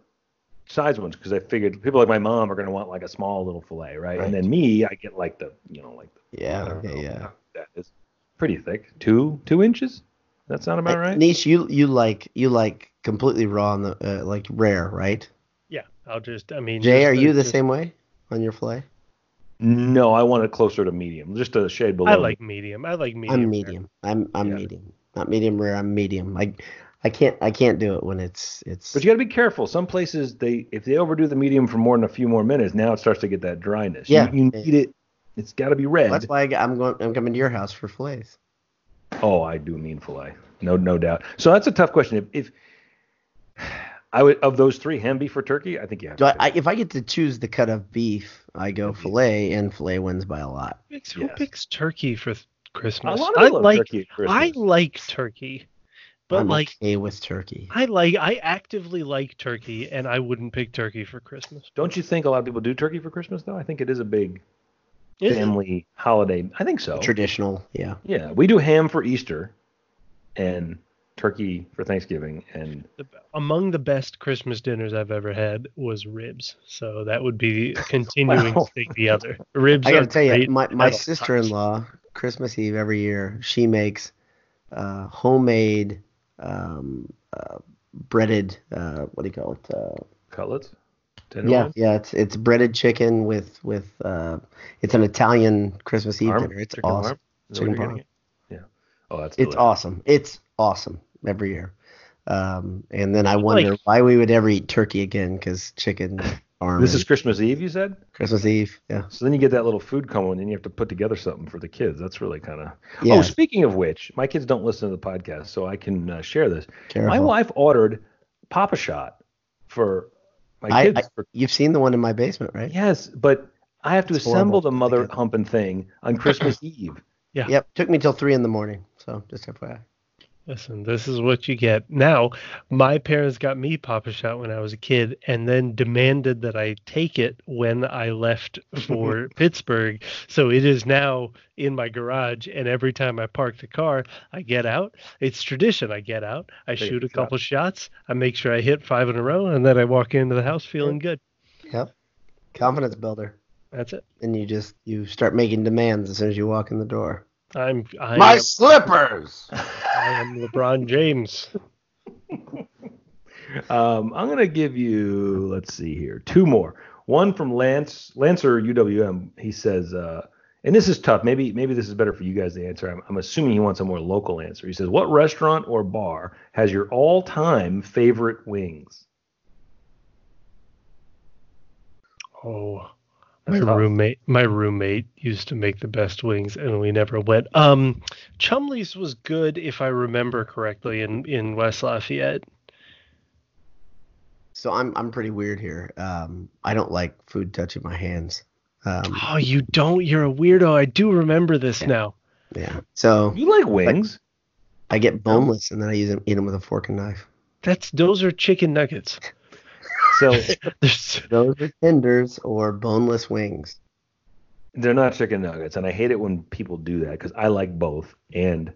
size ones because I figured people like my mom are going to want like a small little fillet, right? right? And then me, I get like the, you know, like the, yeah, yeah, know, yeah. That is pretty thick, two two inches. That sound about right? Nish, you you like you like completely raw on the uh, like rare, right? Yeah, I'll just I mean. Jay, are the, you the just, same way on your fillet? No, I want it closer to medium, just a shade below. I like medium. I like medium. I'm medium. Rare. I'm I'm yeah. medium. Not medium rare. I'm medium. Like. I can't I can't do it when it's it's But you got to be careful. Some places they if they overdo the medium for more than a few more minutes, now it starts to get that dryness. Yeah. You, you need it. It's got to be red. That's why I, I'm going I'm coming to your house for fillets. Oh, I do mean fillet. No no doubt. So that's a tough question. If, if I would of those three, ham, beef, or turkey, I think you have to. I, I, if I get to choose the cut of beef, I go fillet and fillet wins by a lot. Who picks, yes. who picks turkey for Christmas? A lot of I like turkey at Christmas. I like turkey. But I'm like, okay with turkey. I like I actively like turkey, and I wouldn't pick turkey for Christmas. Don't you think a lot of people do turkey for Christmas though? I think it is a big is family it? holiday. I think so. Traditional, yeah. Yeah, we do ham for Easter, and turkey for Thanksgiving. And among the best Christmas dinners I've ever had was ribs. So that would be continuing wow. to take the other ribs. I gotta tell you, my my sister-in-law, Christmas Eve every year, she makes uh, homemade. Um, uh, breaded, uh, what do you call it? Uh, Cutlets? Tenderloin? Yeah, yeah. It's it's breaded chicken with with uh, it's an Italian Christmas Eve dinner. It's chicken awesome. Chicken parm. Yeah. Oh, that's. It's delicious. awesome. It's awesome every year. Um, and then I wonder like, why we would ever eat turkey again because chicken. Arm this is Christmas Eve, you said? Christmas Eve, yeah. So then you get that little food combo, and then you have to put together something for the kids. That's really kind of... Yeah. Oh, speaking of which, my kids don't listen to the podcast, so I can uh, share this. Careful. My wife ordered Papa Shot for my kids. I, I, for... You've seen the one in my basement, right? Yes, but I have to it's assemble horrible. the mother humping thing on Christmas Eve. Yeah. Yep, took me till three in the morning, so just F Y I. Listen, this is what you get. Now, my parents got me Papa Shot when I was a kid and then demanded that I take it when I left for Pittsburgh. So it is now in my garage. And every time I park the car, I get out. It's tradition. I get out. I take shoot a shot. couple shots. I make sure I hit five in a row. And then I walk into the house feeling good. Yep. Confidence builder. That's it. And you just you start making demands as soon as you walk in the door. I'm I my am, slippers. I am LeBron James. um, I'm gonna give you. Let's see here. Two more. One from Lance Lancer U W M. He says, uh, and this is tough. Maybe maybe this is better for you guys to answer. I'm, I'm assuming he wants a more local answer. He says, what restaurant or bar has your all-time favorite wings? Oh. My roommate, my roommate used to make the best wings, and we never went. Um, Chumley's was good, if I remember correctly, in, in West Lafayette. So I'm I'm pretty weird here. Um, I don't like food touching my hands. Um, oh, you don't? You're a weirdo. I do remember this yeah. now. Yeah. So you like wings? Like, I get boneless and then I use them, eat them with a fork and knife. That's those are chicken nuggets. So those are tenders or boneless wings. They're not chicken nuggets, and I hate it when people do that because I like both, and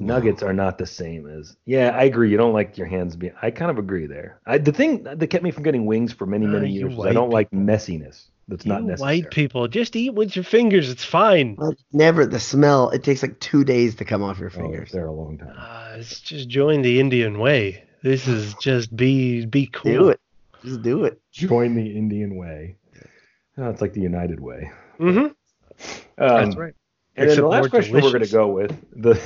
nuggets are not the same as. Yeah, I agree. You don't like your hands being. I kind of agree there. I, the thing that kept me from getting wings for many, many uh, years was I don't people. like messiness. That's you not necessary. White people just eat with your fingers. It's fine. Well, never the smell. It takes like two days to come off your fingers. Oh, they're a long time. Uh, it's just join the Indian way. This is just be be cool. Do it. Just do it. Join the Indian way. No, it's like the United way. Mm-hmm. Um, That's right. And then the last question delicious. we're going to go with, the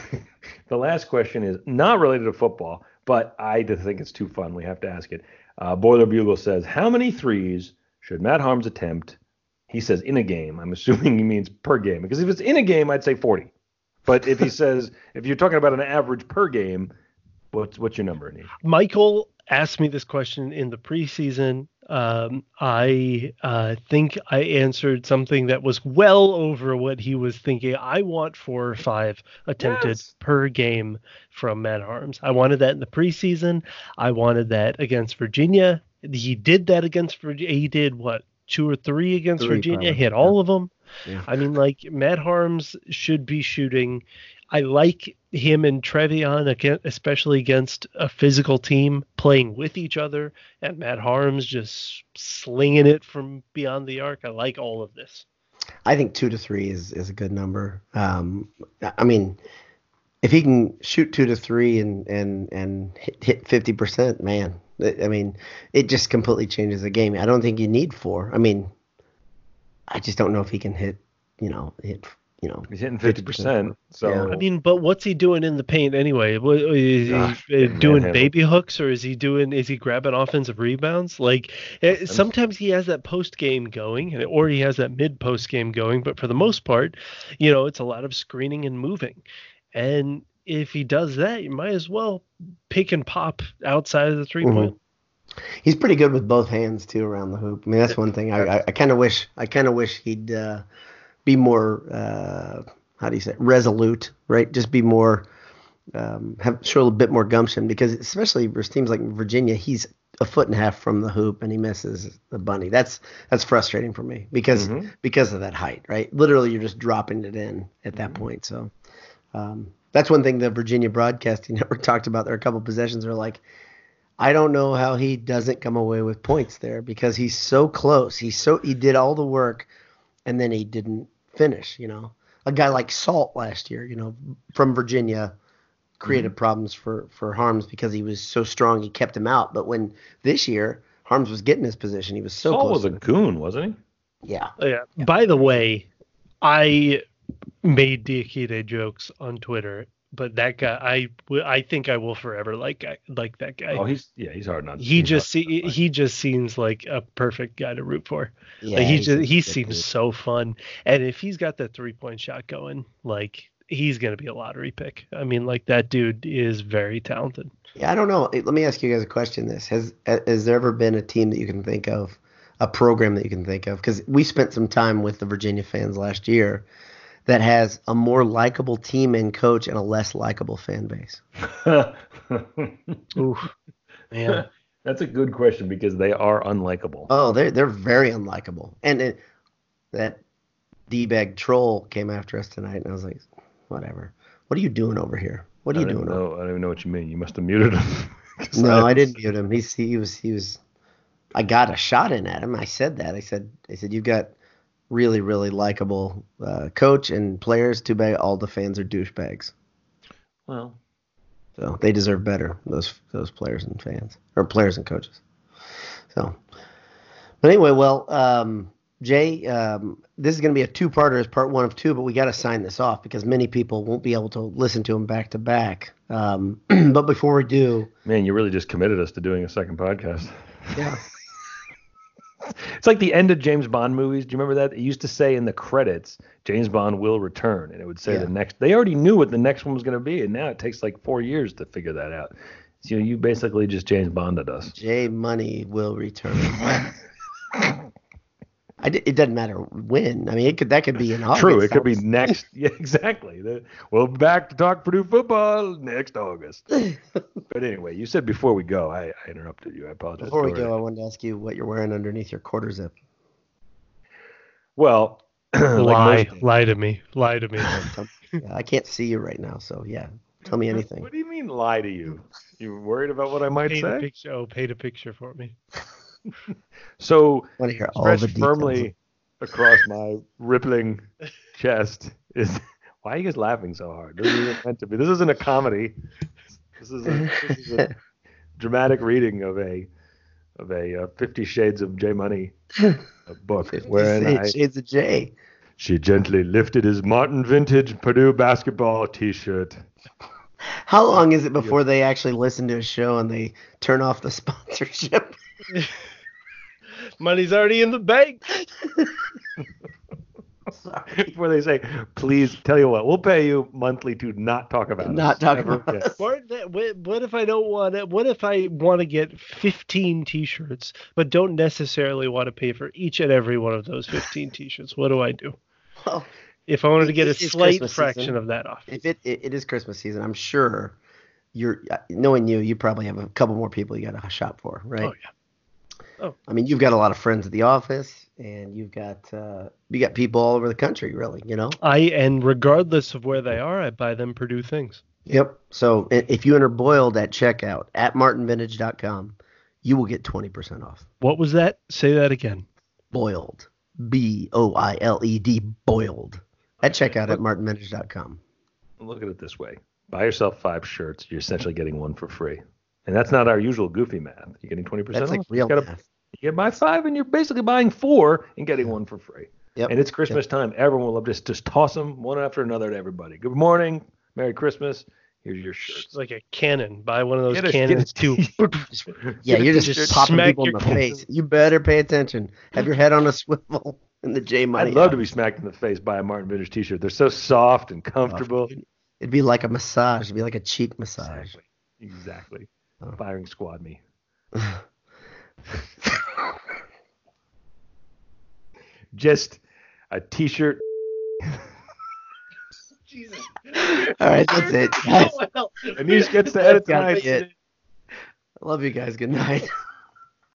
the last question is not related to football, but I think it's too fun. We have to ask it. Uh, Boiler Bugle says, how many threes should Matt Harms attempt? He says in a game. I'm assuming he means per game. Because if it's in a game, I'd say forty. But if he says, if you're talking about an average per game, what's, what's your number, Anish? Michael asked me this question in the preseason. Um, I uh, think I answered something that was well over what he was thinking. I want four or five attempted yes. per game from Matt Harms. I wanted that in the preseason. I wanted that against Virginia. He did that against Virginia. He did, what, two or three against three, Virginia? Probably. Hit all of them. Yeah. I mean, like, Matt Harms should be shooting. I like him and Trevion, especially against a physical team, playing with each other, and Matt Harms just slinging it from beyond the arc. I like all of this. I think two to three is, is a good number. Um, I mean, if he can shoot two to three and and, and hit, hit fifty percent, man, I mean, it just completely changes the game. I don't think you need four. I mean, I just don't know if he can hit, you know, hit You know, he's hitting fifty percent. So yeah. I mean, but what's he doing in the paint anyway? Is he Gosh, doing man, baby hooks, or is he doing? Is he grabbing offensive rebounds? Like sometimes he has that post game going, or he has that mid post game going. But for the most part, you know, it's a lot of screening and moving. And if he does that, you might as well pick and pop outside of the three point. Mm-hmm. He's pretty good with both hands too around the hoop. I mean, that's one thing. I I, I kind of wish. I kind of wish he'd. Uh, Be more, uh, how do you say it? Resolute, right? Just be more, um, have show a little bit more gumption, because especially for teams like Virginia, he's a foot and a half from the hoop and he misses the bunny. That's that's frustrating for me because mm-hmm. because of that height, right? Literally, you're just dropping it in at that mm-hmm. point. So um, that's one thing the Virginia Broadcasting Network talked about. There are a couple of possessions where like, I don't know how he doesn't come away with points there because he's so close. He's so he did all the work and then he didn't finish, you know. A guy like Salt last year, you know, from Virginia created mm-hmm. problems for, for Harms because he was so strong he kept him out. But when this year Harms was getting his position, he was so Salt close. Salt was a goon, wasn't he? Yeah. Oh, yeah. yeah. By the way, I made Diakite jokes on Twitter, but that guy, I, w- I think I will forever like like that guy. Oh, he's yeah, he's hard not. He just see, he just seems like a perfect guy to root for. Yeah, like he just he seems dude. so fun, and if he's got that three point shot going, like he's gonna be a lottery pick. I mean, like that dude is very talented. Yeah, I don't know. Let me ask you guys a question. This has has there ever been a team that you can think of, a program that you can think of? Because we spent some time with the Virginia fans last year. That has a more likable team and coach and a less likable fan base. Oof, man, that's a good question because they are unlikable. Oh, they're they're very unlikable. And it, that d-bag troll came after us tonight, and I was like, whatever. What are you doing over here? What are I you doing? Know, over here? I don't even know what you mean. You must have muted him. No, I, I didn't mute him. He's, he was he was. I got a shot in at him. I said that. I said I said you've got. Really, really likable uh, coach and players. Too bad all the fans are douchebags. Well, so they deserve better. Those those players and fans, or players and coaches. So, but anyway, well, um, Jay, um, this is going to be a two-parter as part one of two. But we got to sign this off because many people won't be able to listen to them back to back. Um, but before we do, man, you really just committed us to doing a second podcast. Yeah. It's like the end of James Bond movies. Do you remember that? It used to say in the credits, James Bond will return. And it would say yeah. the next. They already knew what the next one was going to be. And now it takes like four years to figure that out. So you basically just James Bonded us. Jay Money will return. I, I, it doesn't matter when. I mean, it could that could be in August. True, it could be next. Yeah, exactly. We'll be back to talk Purdue football next August. But anyway, you said before we go, I, I interrupted you. I apologize. Before we go, I wanted to ask you what you're wearing underneath your quarter zip. Well, lie, like lie to me, lie to me. I can't see you right now, so yeah. Tell me anything. What do you mean lie to you? You worried about what I might paint say? A picture. Oh, paint a picture for me. So stretched firmly across my rippling chest is why are you guys laughing so hard? This isn't meant to be. This isn't a comedy. This is a, this is a dramatic reading of a of a uh, Fifty Shades of Jay Money book. Fifty Shades of Jay. She gently lifted his Martin Vintage Purdue basketball T-shirt. How long is it before they actually listen to a show and they turn off the sponsorship? Money's already in the bank. Sorry. Before they say, please tell you what, we'll pay you monthly to not talk about it. Not us. talk Never. about it. What, what if I don't want it? What if I want to get fifteen T-shirts, but don't necessarily want to pay for each and every one of those fifteen T-shirts? What do I do? Well, if I wanted to get a slight Christmas fraction season. of that off. If it, it, it is Christmas season, I'm sure you're knowing you, you probably have a couple more people you got to shop for, right? Oh, yeah. Oh. I mean, you've got a lot of friends at the office and you've got uh, you got people all over the country, really, you know? I And regardless of where they are, I buy them Purdue things. Yep. So if you enter Boiled at checkout at martin vintage dot com, you will get twenty percent off. What was that? Say that again. Boiled. B O I L E D. Boiled. At checkout at martin vintage dot com. Look at it this way. Buy yourself five shirts. You're essentially getting one for free. And that's not our usual goofy math. You're getting twenty percent that's off. That's like real you gotta, math. You buy five and you're basically buying four and getting one for free. Yep. And it's Christmas yep. time. Everyone will love just, just toss them one after another to everybody. Good morning. Merry Christmas. Here's your shirt. It's like a cannon. Buy one of those a, cannons too. Yeah, you're just, just popping people in the face. You better pay attention. Have your head on a swivel. And the J Money. I'd love to be smacked in the face by a Martin Vintage T-shirt. They're so soft and comfortable. It'd be like a massage. It'd be like a cheek massage. Exactly. Exactly. Oh. Firing squad me. Just a T-shirt. Jesus. All right, that's it. Guys. Anish gets to edit tonight. I love you guys. Good night.